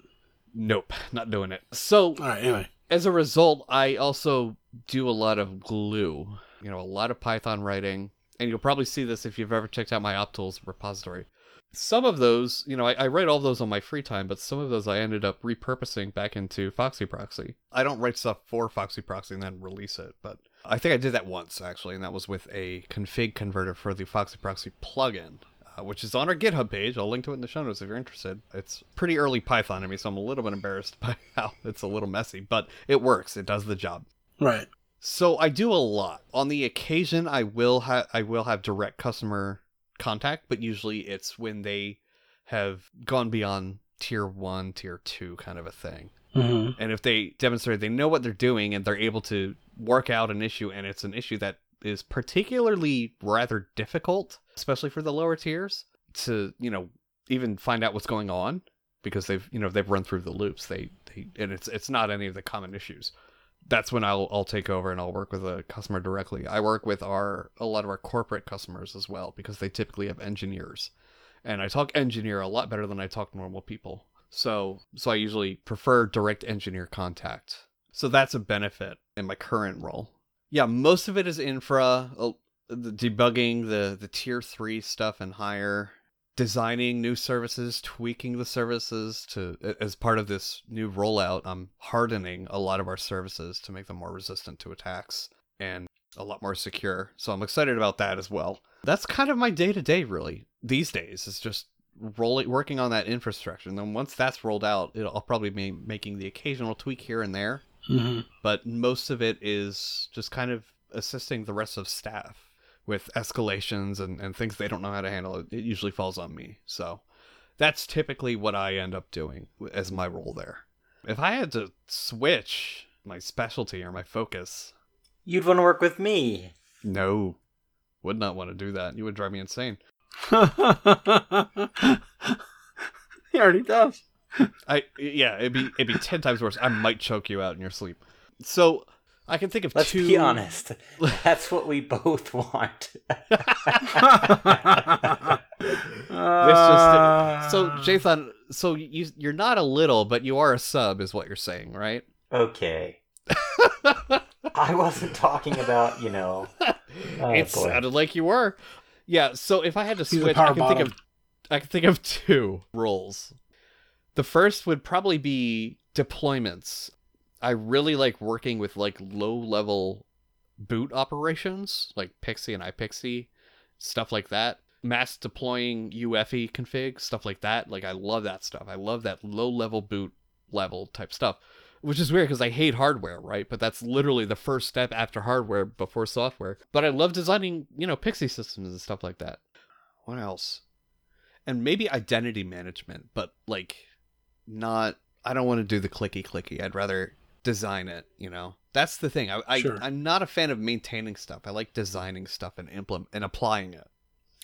Nope, not doing it. So, all right, anyway. As a result, I also do a lot of glue, you know, a lot of Python writing. And you'll probably see this if you've ever checked out my OpTools repository. Some of those, you know, I, I write all those on my free time, but some of those I ended up repurposing back into FoxyProxy. I don't write stuff for FoxyProxy and then release it, but I think I did that once, actually, and that was with a config converter for the FoxyProxy plugin. Uh, which is on our GitHub page. I'll link to it in the show notes if you're interested. It's pretty early Python in me, so I'm a little bit embarrassed by how it's a little messy, but it works. It does the job. Right. So I do a lot. On the occasion, I will have I will have direct customer contact, but usually it's when they have gone beyond tier one, tier two kind of a thing. Mm-hmm. And if they demonstrate they know what they're doing and they're able to work out an issue, and it's an issue that is particularly rather difficult, especially for the lower tiers, to, you know, even find out what's going on, because they've, you know, they've run through the loops. They, they and it's it's not any of the common issues. That's when I'll I'll take over and I'll work with a customer directly. I work with our a lot of our corporate customers as well, because they typically have engineers, and I talk engineer a lot better than I talk normal people. So so I usually prefer direct engineer contact. So that's a benefit in my current role. Yeah, most of it is infra, the debugging, the, the tier three stuff and higher, designing new services, tweaking the services to, as part of this new rollout, I'm hardening a lot of our services to make them more resistant to attacks and a lot more secure. So I'm excited about that as well. That's kind of my day to day, really, these days. It's just rolling, working on that infrastructure. And then once that's rolled out, it'll, I'll probably be making the occasional tweak here and there. Mm-hmm. But most of it is just kind of assisting the rest of staff with escalations and, and things they don't know how to handle. It usually falls on me. So that's typically what I end up doing as my role there. If I had to switch my specialty or my focus... You'd want to work with me. No, would not want to do that. You would drive me insane. He already does. I yeah, it'd be it'd be ten times worse. I might choke you out in your sleep. So I can think of Let's two. Let's be honest. That's what we both want. uh... this just so Jathan, so you you're not a little, but you are a sub, is what you're saying, right? Okay. I wasn't talking about, you know. Oh, it boy. Sounded like you were. Yeah. So if I had to switch, I can bottom. think of I can think of two roles. The first would probably be deployments. I really like working with like low level boot operations, like Pixie and iPXE, stuff like that. Mass deploying U F E config, stuff like that. Like I love that stuff. I love that low level boot level type stuff. Which is weird because I hate hardware, right? But that's literally the first step after hardware before software. But I love designing, you know, Pixie systems and stuff like that. What else? And maybe identity management, but like not, I don't want to do the clicky clicky. I'd rather design it, you know? That's the thing. I, I, sure. I'm not a fan of maintaining stuff. I like designing stuff and implement and applying it.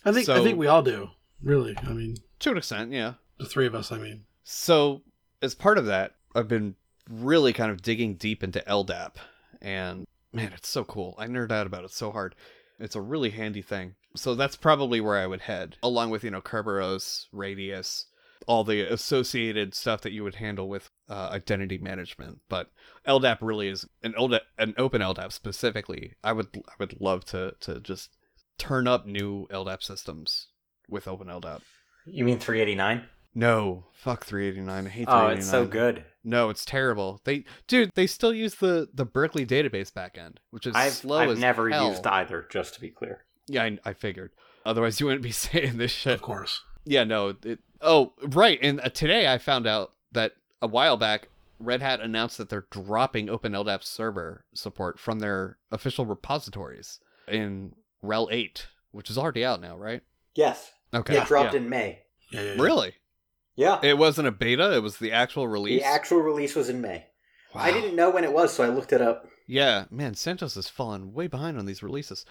I think, so, I think we all do, really. I mean, to an extent, yeah. The three of us, I mean. So as part of that, I've been really kind of digging deep into L D A P, and man, it's so cool. I nerd out about it so hard. It's a really handy thing. So that's probably where I would head, along with, you know, Kerberos, Radius, all the associated stuff that you would handle with uh, identity management. But L D A P really is an L D A P, an open L D A P specifically. I would I would love to to just turn up new L D A P systems with open L D A P. You mean three eighty-nine? No, fuck three eighty-nine. I hate three eighty-nine. Oh, it's so good. No, it's terrible. They, dude, they still use the, the Berkeley database backend, which is I've, slow I've as I've never hell. used either, just to be clear. Yeah, I, I figured. Otherwise, you wouldn't be saying this shit. Of course. Yeah, no. It, oh, right. And today I found out that a while back, Red Hat announced that they're dropping OpenLDAP server support from their official repositories in rel eight, which is already out now, right? Yes. Okay. It dropped yeah. in May. Yeah, yeah, yeah. Really? Yeah. It wasn't a beta, it was the actual release. The actual release was in May. Wow. I didn't know when it was, so I looked it up. Yeah, man, CentOS has fallen way behind on these releases.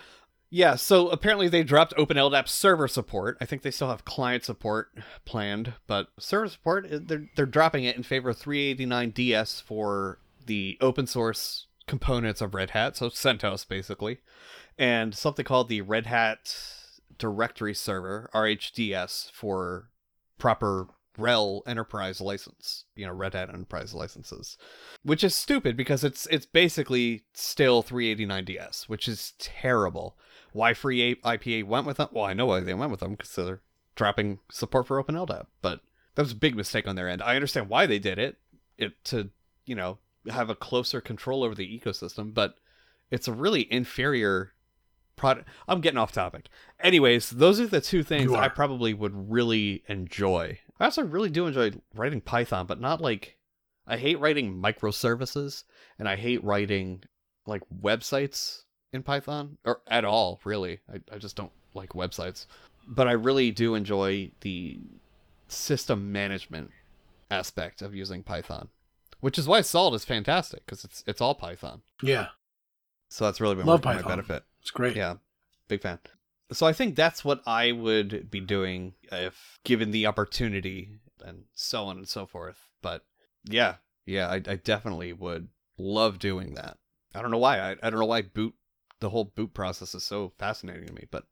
Yeah, so apparently they dropped OpenLDAP server support. I think they still have client support planned, but server support, they're, they're dropping it in favor of three eighty-nine D S for the open source components of Red Hat, so CentOS basically, and something called the Red Hat Directory Server, R H D S, for proper R H E L enterprise license, you know, Red Hat enterprise licenses, which is stupid because it's it's basically still three eighty-nine D S, which is terrible. Why Free I P A went with them? Well, I know why they went with them, because they're dropping support for OpenLDAP, but that was a big mistake on their end. I understand why they did it, it to, you know, have a closer control over the ecosystem, but it's a really inferior product. I'm getting off topic. Anyways, those are the two things I probably would really enjoy. I also really do enjoy writing Python, but not like, I hate writing microservices, and I hate writing like websites in Python, or at all, really. I, I just don't like websites. But I really do enjoy the system management aspect of using Python, which is why Salt is fantastic, because it's it's all Python. Yeah. So that's really been my benefit. It's great. Yeah, big fan. So I think that's what I would be doing if given the opportunity and so on and so forth. But yeah, yeah, I, I definitely would love doing that. I don't know why. I, I don't know why boot, the whole boot process is so fascinating to me, but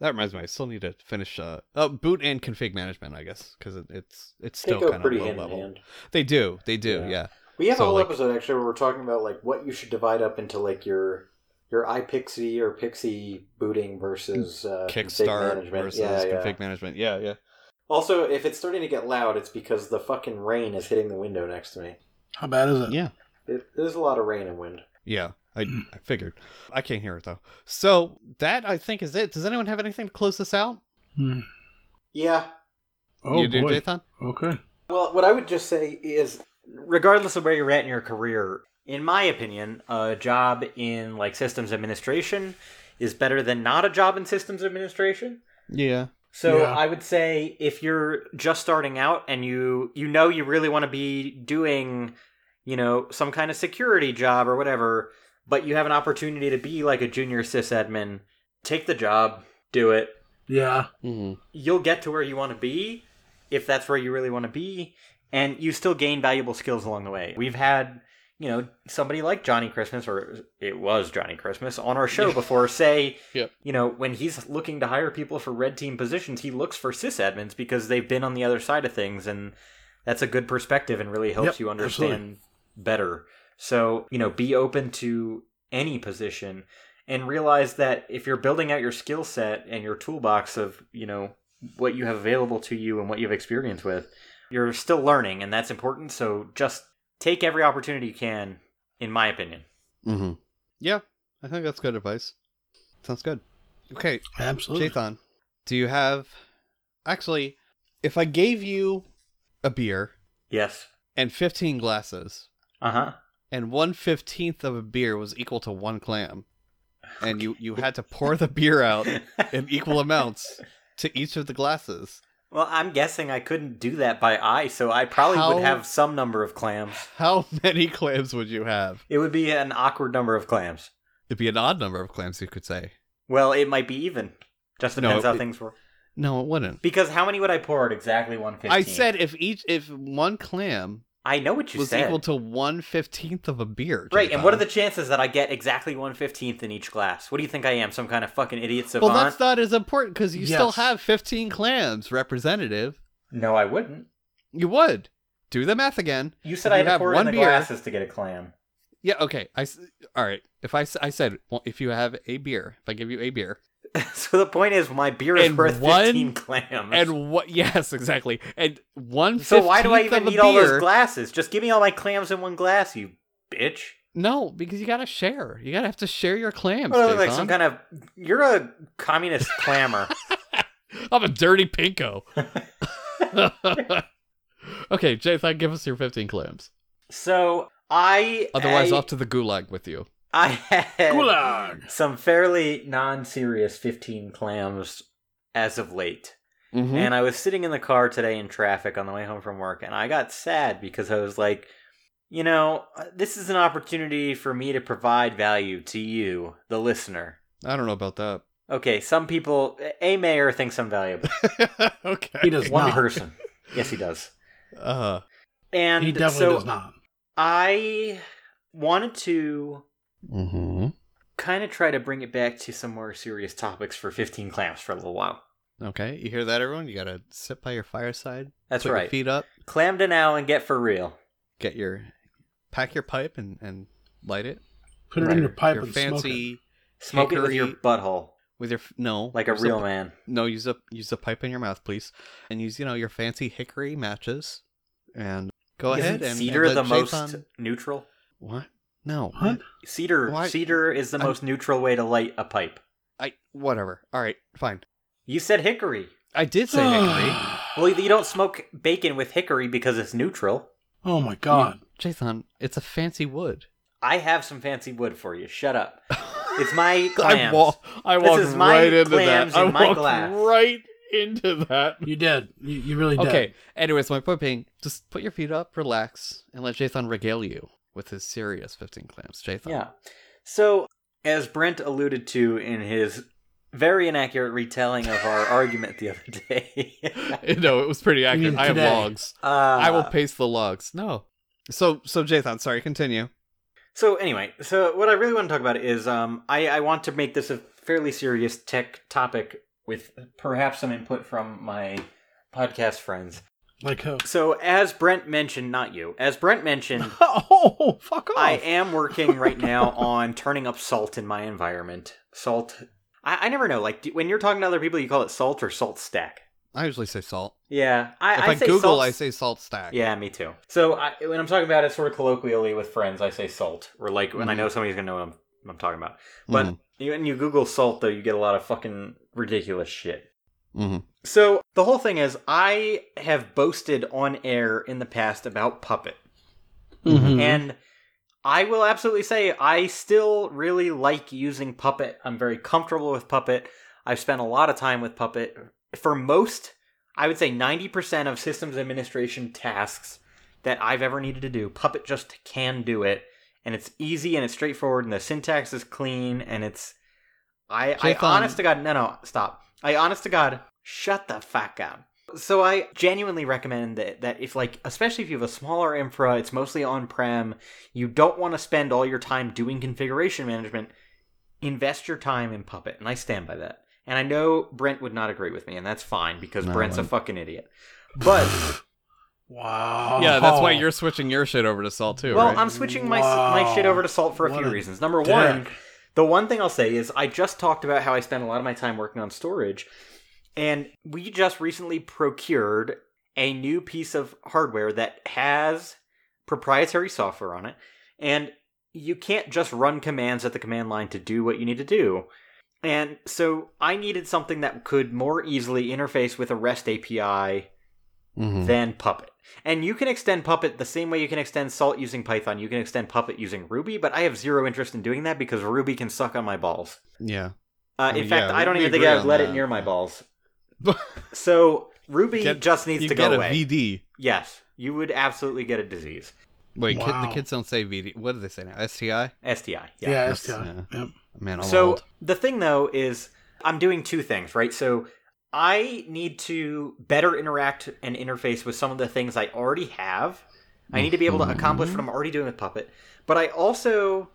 that reminds me, I still need to finish uh, oh, boot and config management, I guess, because it, it's it's still kind of low level. Hand. They do. They do. Yeah. yeah. We have so, a whole like, episode, actually, where we're talking about like what you should divide up into like your... Your iPixie or Pixie booting versus uh, Kickstart config versus yeah, yeah. config management. Yeah, yeah. Also, if it's starting to get loud, it's because the fucking rain is hitting the window next to me. How bad is it? Yeah. It, there's a lot of rain and wind. Yeah, I, I figured. I can't hear it, though. So that, I think, is it. Does anyone have anything to close this out? Hmm. Yeah. Oh, you do, boy. Jathan? Okay. Well, what I would just say is, regardless of where you're at in your career, in my opinion, a job in like systems administration is better than not a job in systems administration. Yeah. So yeah. I would say if you're just starting out and you, you know, you really want to be doing, you know, some kind of security job or whatever, but you have an opportunity to be like a junior sysadmin, take the job, do it. Yeah. Mm-hmm. You'll get to where you want to be if that's where you really want to be. And you still gain valuable skills along the way. We've had... You know, somebody like Johnny Christmas, or it was Johnny Christmas, on our show before, say, yep. you know, when he's looking to hire people for red team positions, he looks for sysadmins because they've been on the other side of things and that's a good perspective and really helps yep, you understand absolutely. better. So, you know, be open to any position and realize that if you're building out your skill set and your toolbox of, you know, what you have available to you and what you have experience with, you're still learning, and that's important. So just take every opportunity you can, in my opinion. Mm-hmm. Yeah, I think that's good advice. Sounds good. Okay. Absolutely. Jathan, do you have... Actually, if I gave you a beer... Yes. And fifteen glasses... Uh-huh. And one fifteenth of a beer was equal to one clam. And you, you had to pour the beer out in equal amounts to each of the glasses. Well, I'm guessing I couldn't do that by eye, so I probably how, would have some number of clams. How many clams would you have? It would be an awkward number of clams. It'd be an odd number of clams, you could say. Well, it might be even. Just depends no, it, how things were. No, it wouldn't. Because how many would I pour at exactly one fifteenth? I said if each if one clam... I know what you was said. Was equal to one fifteenth of a beer. Right, and what are the chances that I get exactly one fifteenth in each glass? What do you think I am, some kind of fucking idiot savant? Well, that's not as important, because you yes. still have fifteen clams, representative. No, I wouldn't. You would. Do the math again. You said I had to pour in the beer. Glasses to get a clam. Yeah, okay. I, all right. If I, I said, well, if you have a beer, if I give you a beer. So the point is, my beer is and worth one, fifteen clams. And what? Yes, exactly. And one. So why do I even need beer, all those glasses? Just give me all my clams in one glass, you bitch. No, because you gotta share. You gotta have to share your clams. Oh, like some kind of you're a communist clammer. I'm a dirty pinko. Okay, Jathan, give us your fifteen clams. So I. Otherwise, I... off to the gulag with you. I had Gulag. some fairly non-serious fifteen clams as of late. Mm-hmm. And I was sitting in the car today in traffic on the way home from work, and I got sad because I was like, you know, this is an opportunity for me to provide value to you, the listener. I don't know about that. Okay, some people... A. Mayer thinks I'm valuable. Okay. He does One not. person. Yes, he does. Uh, and he definitely so does not. I wanted to... Mm-hmm. Kind of try to bring it back to some more serious topics for fifteen clams for a little while. Okay, you hear that, everyone? You gotta sit by your fireside. That's put right. Your feet up. Clam to now and get for real. Get your, pack your pipe and, and light it. Put it right. in your pipe your and fancy smoke it. Smoke it with your butthole. With your no, like a real a, man. No, use a use a pipe in your mouth, please, and use you know your fancy hickory matches. And go Isn't ahead and cedar and the most on... neutral. What? No. What? Cedar Why? Cedar is the most I, neutral way to light a pipe. I whatever. All right, fine. You said hickory. I did say hickory. Well, you don't smoke bacon with hickory because it's neutral. Oh my god. You, Jathan, it's a fancy wood. I have some fancy wood for you. Shut up. It's my clams. I, wa- I walked this is my right into clams that. I in walked my glass. right into that. You did. You, you really did. Okay. Anyways, my point being, just put your feet up, relax, and let Jathan regale you with his serious fifteen clams. Jathan. Yeah. So, as Brent alluded to in his very inaccurate retelling of our argument the other day. No, it was pretty accurate. I have logs. Uh, I will paste the logs. No. So, so Jathan, sorry, continue. So, anyway, so what I really want to talk about is um, I, I want to make this a fairly serious tech topic with perhaps some input from my podcast friends. Like who? So, as Brent mentioned, not you, as Brent mentioned, oh, fuck off. I am working right now on turning up salt in my environment. Salt, I, I never know, like, do, when you're talking to other people, you call it salt or SaltStack? I usually say salt. Yeah. I, if I, I say Google, salt, I say SaltStack. Yeah, me too. So, I, when I'm talking about it sort of colloquially with friends, I say salt, or like, when mm. I know somebody's going to know what I'm, what I'm talking about. But mm. when you Google salt, though, you get a lot of fucking ridiculous shit. Mm-hmm. So the whole thing is, I have boasted on air in the past about Puppet, mm-hmm. and I will absolutely say I still really like using Puppet. I'm very comfortable with Puppet. I've spent a lot of time with Puppet. For most, I would say ninety percent of systems administration tasks that I've ever needed to do, Puppet just can do it, and it's easy and it's straightforward and the syntax is clean and it's. I, I honest to God, no, no, stop. I honest to God, shut the fuck up. So I genuinely recommend that, that if like, especially if you have a smaller infra, it's mostly on-prem, you don't want to spend all your time doing configuration management, invest your time in Puppet. And I stand by that. And I know Brent would not agree with me, and that's fine because no, Brent's I'm... a fucking idiot. But Wow. Yeah, that's why you're switching your shit over to Salt too, well, right? I'm switching my wow. my shit over to Salt for a what few a reasons. Number dick. one, the one thing I'll say is I just talked about how I spend a lot of my time working on storage, and we just recently procured a new piece of hardware that has proprietary software on it, and you can't just run commands at the command line to do what you need to do. And so I needed something that could more easily interface with a REST A P I mm-hmm. than Puppet. And you can extend Puppet the same way you can extend Salt using Python. You can extend Puppet using Ruby, but I have zero interest in doing that because Ruby can suck on my balls. Yeah. Uh, I mean, in fact, yeah, I don't even think I've let that. it near my balls. So Ruby get, just needs to go away. You get a V D. Yes. You would absolutely get a disease. Wait, wow. kid, the kids don't say V D. What do they say now? S T I? S T I. Yeah, yeah S T I. Yeah. Yep. Man, I'm so old. The thing, though, is I'm doing two things, right? So I need to better interact and interface with some of the things I already have. I need to be able to accomplish what I'm already doing with Puppet. But I also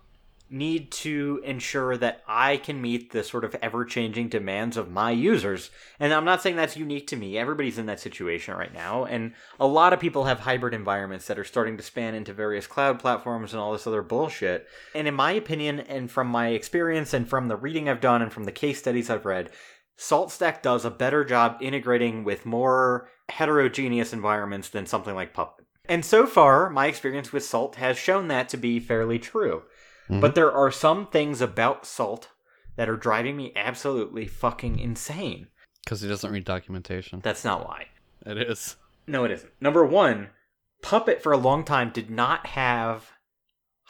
need to ensure that I can meet the sort of ever-changing demands of my users. And I'm not saying that's unique to me. Everybody's in that situation right now. And a lot of people have hybrid environments that are starting to span into various cloud platforms and all this other bullshit. And in my opinion, and from my experience and from the reading I've done and from the case studies I've read, SaltStack does a better job integrating with more heterogeneous environments than something like Puppet. And so far, my experience with Salt has shown that to be fairly true. Mm-hmm. But there are some things about Salt that are driving me absolutely fucking insane. Because it doesn't read documentation. That's not why. It is. No, it isn't. Number one, Puppet for a long time did not have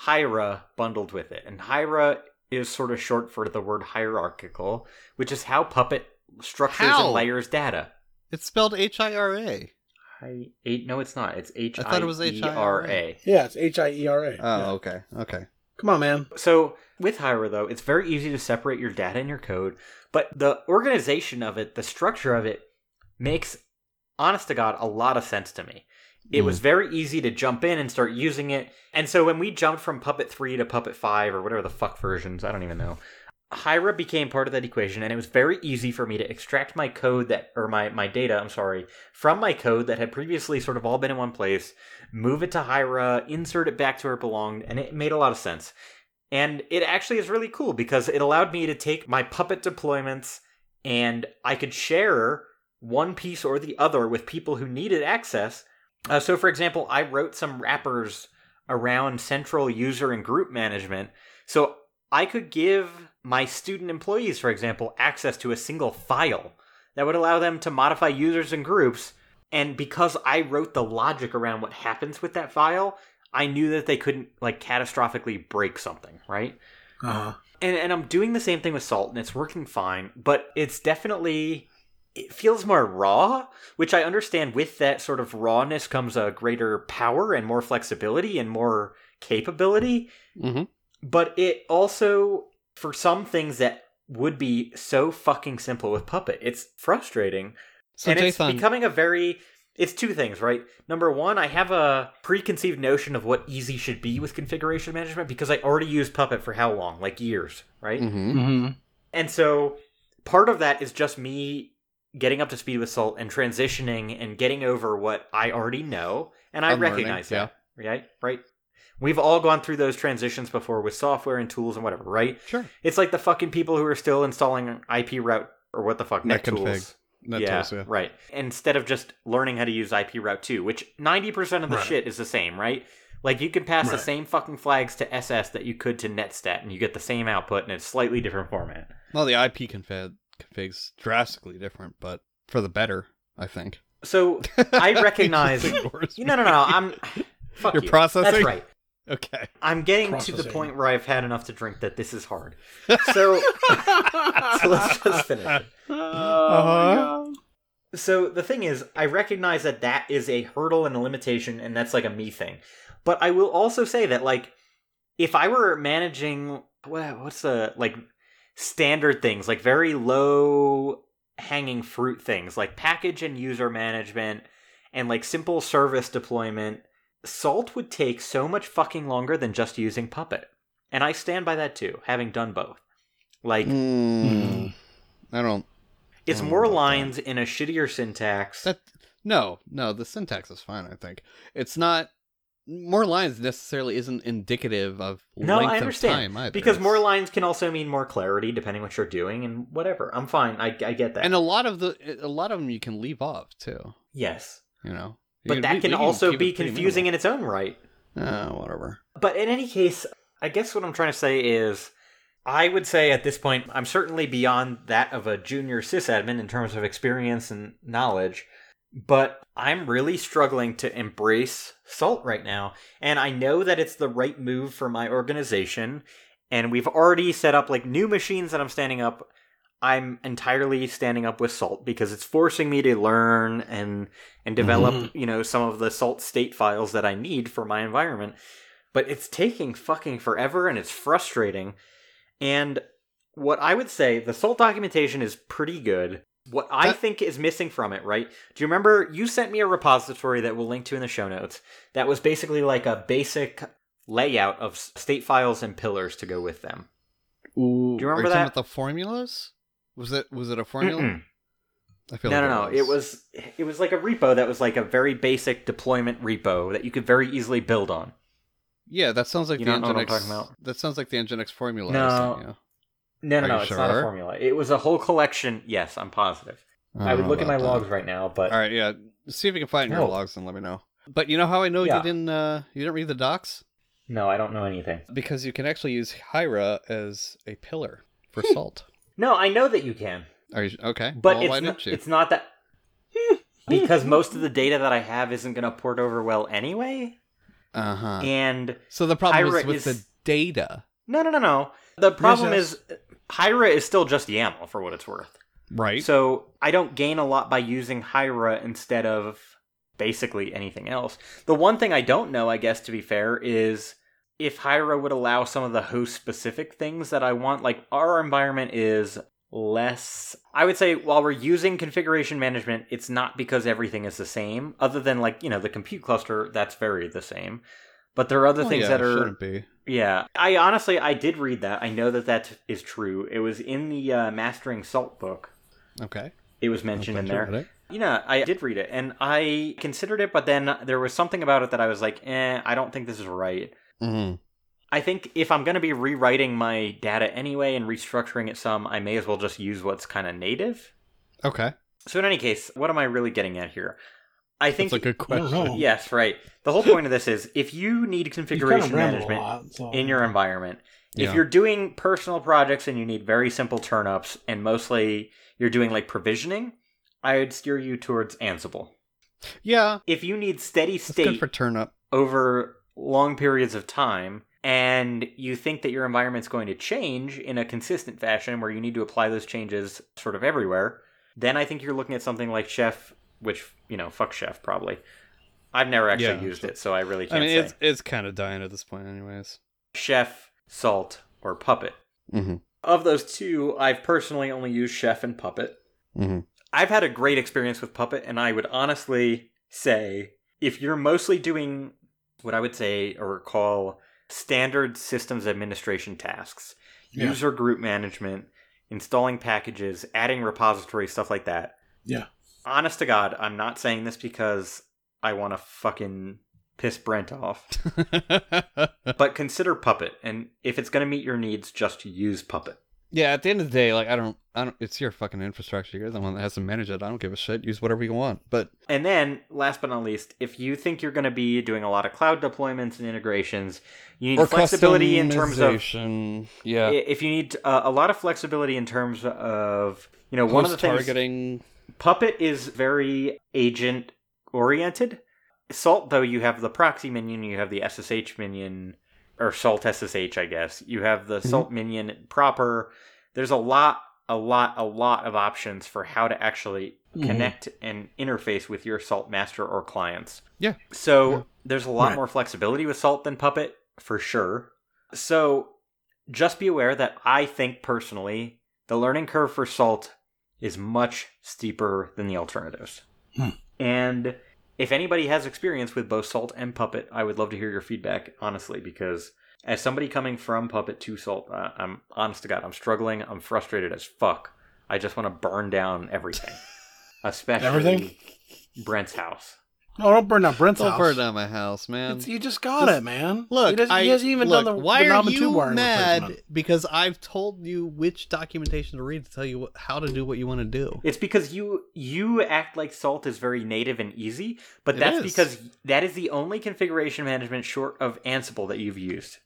Hiera bundled with it. And Hiera is sort of short for the word hierarchical, which is how Puppet structures how? and layers data. It's spelled H I R A. I, eight, no, it's not. It's H I E R A. I thought it was H I E R A. Yeah, it's H I E R A. Oh, yeah. okay. Okay. Come on, man. So with Hiera, though, it's very easy to separate your data and your code, but the organization of it, the structure of it, makes, honest to God, a lot of sense to me. It mm. was very easy to jump in and start using it. And so when we jumped from Puppet three to Puppet five or whatever the fuck versions, I don't even know, Hiera became part of that equation, and it was very easy for me to extract my code that, or my, my data, I'm sorry, from my code that had previously sort of all been in one place, move it to Hiera, insert it back to where it belonged, and it made a lot of sense. And it actually is really cool because it allowed me to take my Puppet deployments and I could share one piece or the other with people who needed access. Uh, so, for example, I wrote some wrappers around central user and group management. So I could give my student employees, for example, access to a single file that would allow them to modify users and groups. And because I wrote the logic around what happens with that file, I knew that they couldn't like catastrophically break something, right? Uh-huh. And and I'm doing the same thing with Salt, and it's working fine, but it's definitely, it feels more raw, which I understand with that sort of rawness comes a greater power and more flexibility and more capability. Mm-hmm. But it also, for some things that would be so fucking simple with Puppet, it's frustrating. So and Jathan, it's becoming a very, it's two things, right? Number one, I have a preconceived notion of what easy should be with configuration management because I already used Puppet for how long? Like years, right? Mm-hmm. Mm-hmm. And so part of that is just me getting up to speed with Salt and transitioning and getting over what I already know. And I I'm recognize learning, that, yeah. right? Right. We've all gone through those transitions before with software and tools and whatever, right? Sure. It's like the fucking people who are still installing I P route or what the fuck, Net tools. Net yeah, tools, yeah. Right. Instead of just learning how to use I P route two, which ninety percent of the right. shit is the same, right? Like you can pass right. the same fucking flags to S S that you could to netstat and you get the same output in a slightly different format. Well, the I P config config's drastically different, but for the better, I think. So I recognize... you, no, no, no. I'm... Fuck You're you. processing? That's right. Okay. I'm getting Processing. to the point where I've had enough to drink that this is hard. So, so let's just finish it. Oh, uh-huh. my God. So the thing is, I recognize that that is a hurdle and a limitation, and that's like a me thing. But I will also say that, like, if I were managing, what, what's the, like, standard things, like very low-hanging fruit things, like package and user management, and, like, simple service deployment, Salt would take so much fucking longer than just using Puppet. And I stand by that too, having done both. Like, mm, mm. I don't. It's I don't more lines that. in a shittier syntax. That No, no, the syntax is fine, I think. It's not... More lines necessarily isn't indicative of no, length I understand, of time either. Because more lines can also mean more clarity, depending what you're doing and whatever. I'm fine. I, I get that. And a lot of the a lot of them you can leave off too. Yes. You know. You but can, that can you, also you can be confusing minimal. in its own right. Uh, whatever. But in any case, I guess what I'm trying to say is, I would say at this point, I'm certainly beyond that of a junior sysadmin in terms of experience and knowledge. But I'm really struggling to embrace Salt right now. And I know that it's the right move for my organization. And we've already set up like new machines that I'm standing up. I'm entirely standing up with Salt because it's forcing me to learn and and develop, mm-hmm. you know, some of the Salt state files that I need for my environment. But it's taking fucking forever and it's frustrating. And what I would say, the Salt documentation is pretty good. What I that, think is missing from it, right? Do you remember you sent me a repository that we'll link to in the show notes that was basically like a basic layout of state files and pillars to go with them? Ooh, do you remember are you that? Talking about the formulas? Was it was it a formula? Mm-mm. I feel no, like no, no. It was. it was it was like a repo that was like a very basic deployment repo that you could very easily build on. Yeah, that sounds like you the don't know Nginx, what I'm talking about. That sounds like the Nginx formula. No. Or No, no, no, it's sure? not a formula. It was a whole collection. Yes, I'm positive. I, I would look at my that. logs right now, but... All right, yeah. See if you can find no. your logs and let me know. But you know how I know yeah. you didn't uh, you didn't read the docs? No, I don't know anything. Because you can actually use Hiera as a pillar for Salt. No, I know that you can. Are you Okay. But well, it's, why not, didn't you? It's not that... Because most of the data that I have isn't going to port over well anyway. Uh-huh. And so the problem Hiera is with is... the data. No, no, no, no. The problem There's is... Hiera is still just YAML for what it's worth. Right. So I don't gain a lot by using Hiera instead of basically anything else. The one thing I don't know, I guess, to be fair, is if Hiera would allow some of the host-specific things that I want. Like, our environment is less... I would say while we're using configuration management, it's not because everything is the same. Other than, like, you know, the compute cluster, that's very the same. But there are other well, things yeah, that are... shouldn't be. Yeah, I honestly, I did read that. I know that that is true. It was in the uh, Mastering Salt book. Okay. It was mentioned in there. It. Yeah, I did read it, and I considered it, but then there was something about it that I was like, eh, I don't think this is right. Mm-hmm. I think if I'm going to be rewriting my data anyway and restructuring it some, I may as well just use what's kind of native. Okay. So in any case, what am I really getting at here? I think that's a good question. Yes, right. The whole point of this is if you need configuration you management lot, so. in your environment, yeah. if you're doing personal projects and you need very simple turnups and mostly you're doing like provisioning, I would steer you towards Ansible. Yeah. If you need steady state for turnup over long periods of time and you think that your environment's going to change in a consistent fashion where you need to apply those changes sort of everywhere, then I think you're looking at something like Chef, which, you know, fuck Chef, probably. I've never actually yeah, used sure. it, so I really can't I mean, it's, say. It's kind of dying at this point anyways. Chef, Salt, or Puppet. Mm-hmm. Of those two, I've personally only used Chef and Puppet. Mm-hmm. I've had a great experience with Puppet, and I would honestly say, if you're mostly doing what I would say or call standard systems administration tasks, yeah. user group management, installing packages, adding repositories, stuff like that. Yeah. Honest to God, I'm not saying this because I want to fucking piss Brent off. But consider Puppet, and if it's going to meet your needs, just use Puppet. Yeah, at the end of the day, like I don't, I don't. It's your fucking infrastructure. You're the one that has to manage it. I don't give a shit. Use whatever you want. But and then, last but not least, if you think you're going to be doing a lot of cloud deployments and integrations, you need or flexibility in terms of yeah. If you need uh, a lot of flexibility in terms of you know Post one of the things targeting. Puppet is very agent-oriented. Salt, though, you have the proxy minion, you have the S S H minion, or Salt S S H, I guess. You have the mm-hmm. Salt minion proper. There's a lot, a lot, a lot of options for how to actually mm-hmm. connect and interface with your Salt master or clients. Yeah. So yeah. there's a lot right. more flexibility with Salt than Puppet, for sure. So just be aware that I think, personally, the learning curve for Salt is much steeper than the alternatives. Hmm. And if anybody has experience with both Salt and Puppet, I would love to hear your feedback, honestly, because as somebody coming from Puppet to Salt, uh, I'm honest to God, I'm struggling. I'm frustrated as fuck. I just want to burn down everything. especially everything. Brent's house. No, don't burn down Brent's don't house. Don't burn down my house, man. It's, you just got just, it, man. Look, he, I, he hasn't even look, done the why the are you mad? Because I've told you which documentation to read to tell you what, how to do what you want to do. It's because you you act like Salt is very native and easy, but it that's is. because that is the only configuration management short of Ansible that you've used.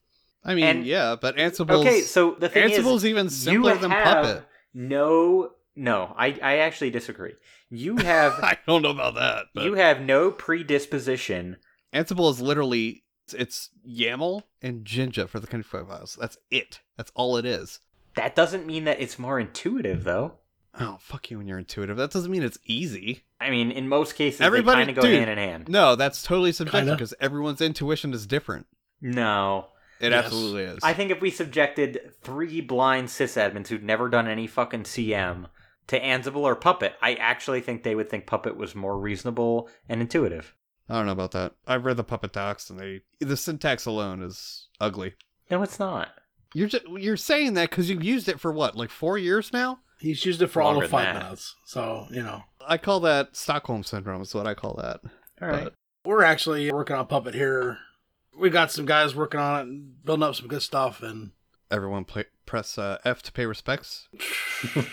I mean, and, yeah, but Ansible's okay. So the thing Ansible's is, even simpler than Puppet. No. No, I, I actually disagree. You have... I don't know about that. But you have no predisposition. Ansible is literally... It's YAML and Jinja for the config files. That's it. That's all it is. That doesn't mean that it's more intuitive, though. Oh, fuck you when you're intuitive. That doesn't mean it's easy. I mean, in most cases, Everybody, they kind of go dude, hand in hand. No, that's totally subjective because everyone's intuition is different. No. It yes. absolutely is. I think if we subjected three blind sysadmins who'd never done any fucking C M... to Ansible or Puppet, I actually think they would think Puppet was more reasonable and intuitive. I don't know about that. I've read the Puppet docs, and they the syntax alone is ugly. No, it's not. You're just, you're saying that because you've used it for what, like four years now? He's used it for all of five minutes, so you know. I call that Stockholm syndrome. Is what I call that. All right. But we're actually working on Puppet here. We've got some guys working on it, and building up some good stuff, and. Everyone play, press uh, F to pay respects.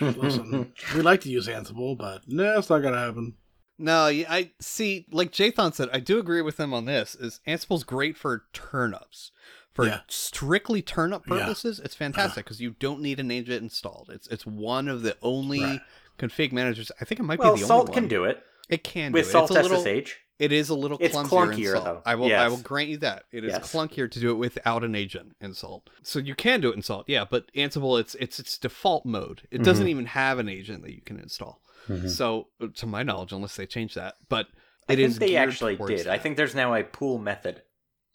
Listen, we like to use Ansible, but no, it's not going to happen. No, I see, like Jathan said, I do agree with him on this, is Ansible's great for turnups. For yeah. strictly turnup purposes, yeah. it's fantastic, because uh. you don't need an agent installed. It's it's one of the only right. config managers. I think it might well, be the Salt only one. Well, Salt can do it. It can with do Salt it. With Salt S S H. It is a little it's clunkier, clunkier in Salt. Though. I will yes. I will grant you that. It is yes. clunkier to do it without an agent in Salt. So you can do it in Salt, yeah, but Ansible, it's it's its default mode. It mm-hmm. doesn't even have an agent that you can install. Mm-hmm. So, to my knowledge, unless they change that, but it I is think they actually did. That. I think there's now a pull method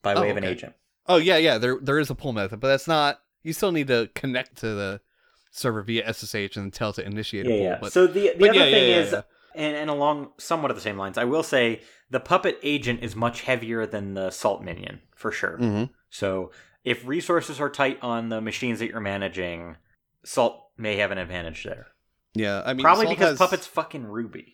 by way oh, of an okay. agent. Oh, yeah, yeah, there there is a pull method, but that's not... You still need to connect to the server via S S H and tell it to initiate yeah, a pull. Yeah. But, so the, the other yeah, thing yeah, yeah, is... Yeah. And, and along somewhat of the same lines, I will say the Puppet agent is much heavier than the Salt minion, for sure. Mm-hmm. So if resources are tight on the machines that you're managing, Salt may have an advantage there. Yeah, I mean... Probably Salt because has... Puppet's fucking Ruby.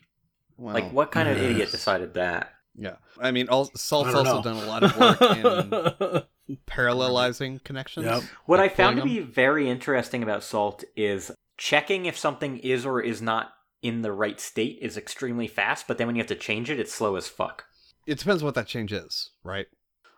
Wow. Like, what kind yes. of idiot decided that? Yeah. I mean, all, Salt's I also know. done a lot of work in parallelizing connections. Yep. What like I found to be very interesting about Salt is checking if something is or is not in the right state is extremely fast, but then when you have to change it, it's slow as fuck. It depends what that change is, right?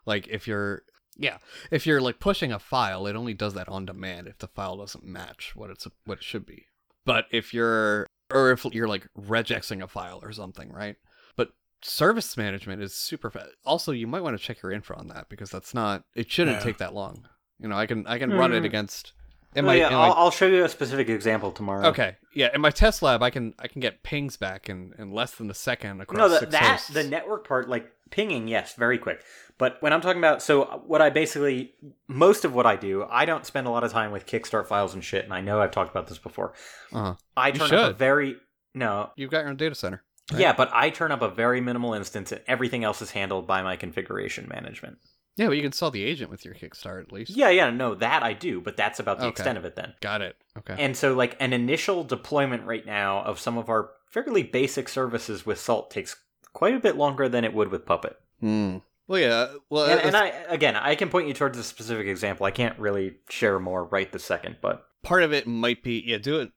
Like if you're, yeah, if you're like pushing a file, it only does that on demand if the file doesn't match what it's what it should be. But if you're, or if you're like regexing a file or something, right? But service management is super fast. Also, you might want to check your infra on that because that's not, it shouldn't yeah. take that long. You know, I can I can mm. run it against. In my, oh, yeah, in I'll, my... I'll show you a specific example tomorrow. Okay, yeah. In my test lab, I can I can get pings back in, in less than a second across no, the, six that, hosts. The network part, like pinging, yes, very quick. But when I'm talking about, so what I basically, most of what I do, I don't spend a lot of time with Kickstart files and shit, and I know I've talked about this before. Uh-huh. I turn up a very, no. You've got your own data center. Right? Yeah, but I turn up a very minimal instance, and everything else is handled by my configuration management. Yeah, but you can sell the agent with your Kickstart at least. Yeah, yeah, no, that I do, but that's about the okay. extent of it then. Got it. Okay. And so like an initial deployment right now of some of our fairly basic services with Salt takes quite a bit longer than it would with Puppet. Mm. Well, yeah. Well, and, and I again, I can point you towards a specific example. I can't really share more right this second, but part of it might be, yeah, do it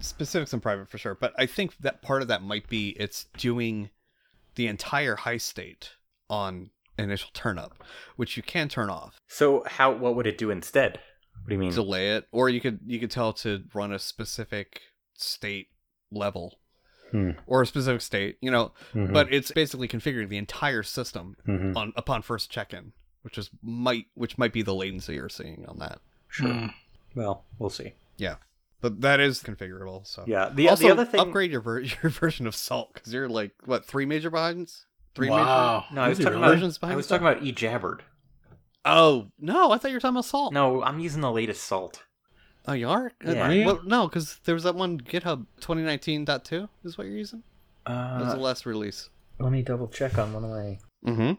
specifics in private for sure, but I think that part of that might be it's doing the entire high state on initial turn up, which you can turn off. So how what would it do instead? What do you mean? Delay it, or you could you could tell to run a specific state level hmm. or a specific state, you know, mm-hmm. but it's basically configuring the entire system mm-hmm. on upon first check-in, which is might which might be the latency you're seeing on that. Sure. Mm. Well, we'll see. Yeah. But that is configurable, so. Yeah, the, also, the other thing upgrade your ver- your version of Salt cuz you're like what three major binds? Three wow. Major, no, I was talking about versions I was talking about eJabbered. Oh, no, I thought you were talking about Salt. No, I'm using the latest Salt. Oh, you are? Yeah. I, well, no, because there was that one GitHub twenty nineteen point two is what you're using? Uh, that was the last release. Let me double check on one of my... Mm-hmm.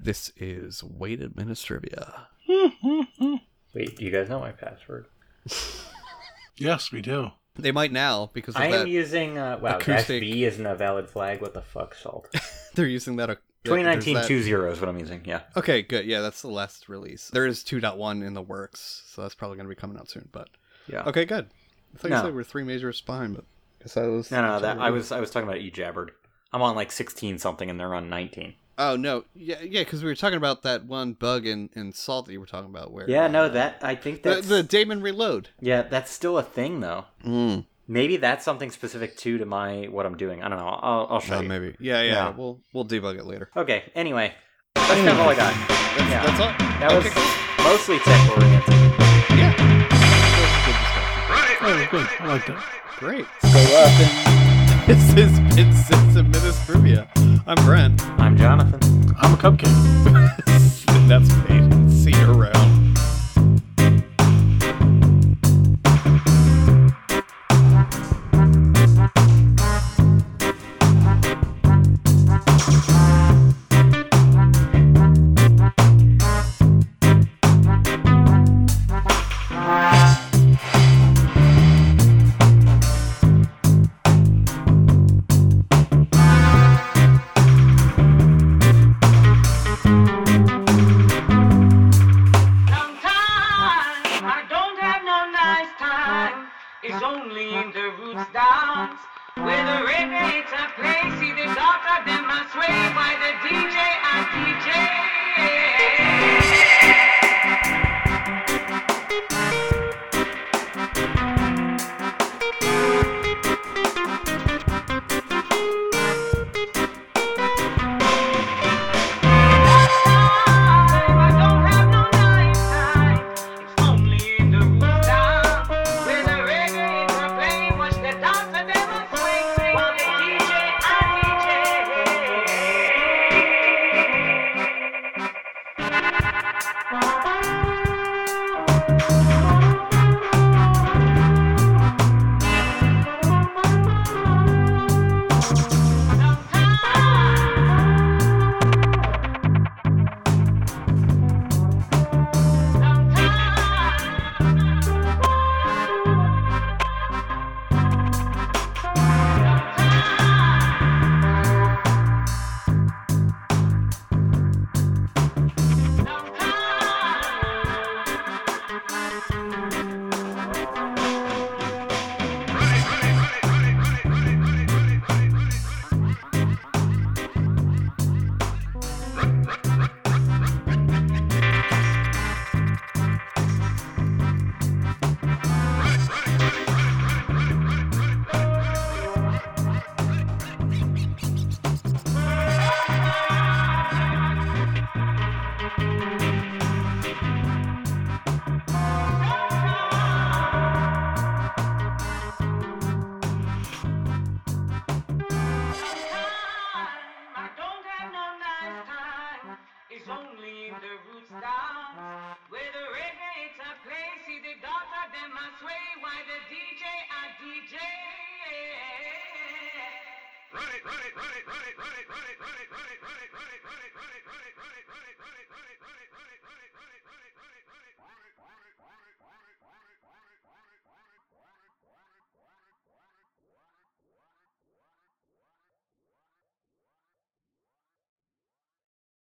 This is SysAdministrivia. Wait, do you guys know my password? Yes, we do. They might now because of I am that using uh, wow acoustic... dash B isn't a valid flag. What the fuck, Salt? They're using that. Uh, twenty nineteen that... two point oh is what I'm using. Yeah. Okay, good. Yeah, that's the last release. There is two point one in the works, so that's probably going to be coming out soon. But yeah. Okay, good. I thought no. you said we're three majors behind, but I guess I was no, no. That I was I was talking about eJabbered. I'm on like sixteen something, and they're on nineteen. Oh no, yeah, yeah, because we were talking about that one bug in, in Salt that you were talking about. Where? Yeah, no, that I think that's... the, the daemon reload. Yeah, that's still a thing though. Mm. Maybe that's something specific too to my what I'm doing. I don't know. I'll, I'll show uh, you. Maybe. Yeah, yeah, yeah. We'll we'll debug it later. Okay. Anyway, that's kind of all I got. That's, yeah. that's all. That okay, was cool. Mostly tech oriented. Yeah. Right. Oh, good. I like that. Great. So uh, this has been SysAdministrivia. I'm Brent. I'm Jonathan. I'm a cupcake. That's Payton. See you around. Run it, run it, run it, run it, run it, run it, run it, run it, run it, run it.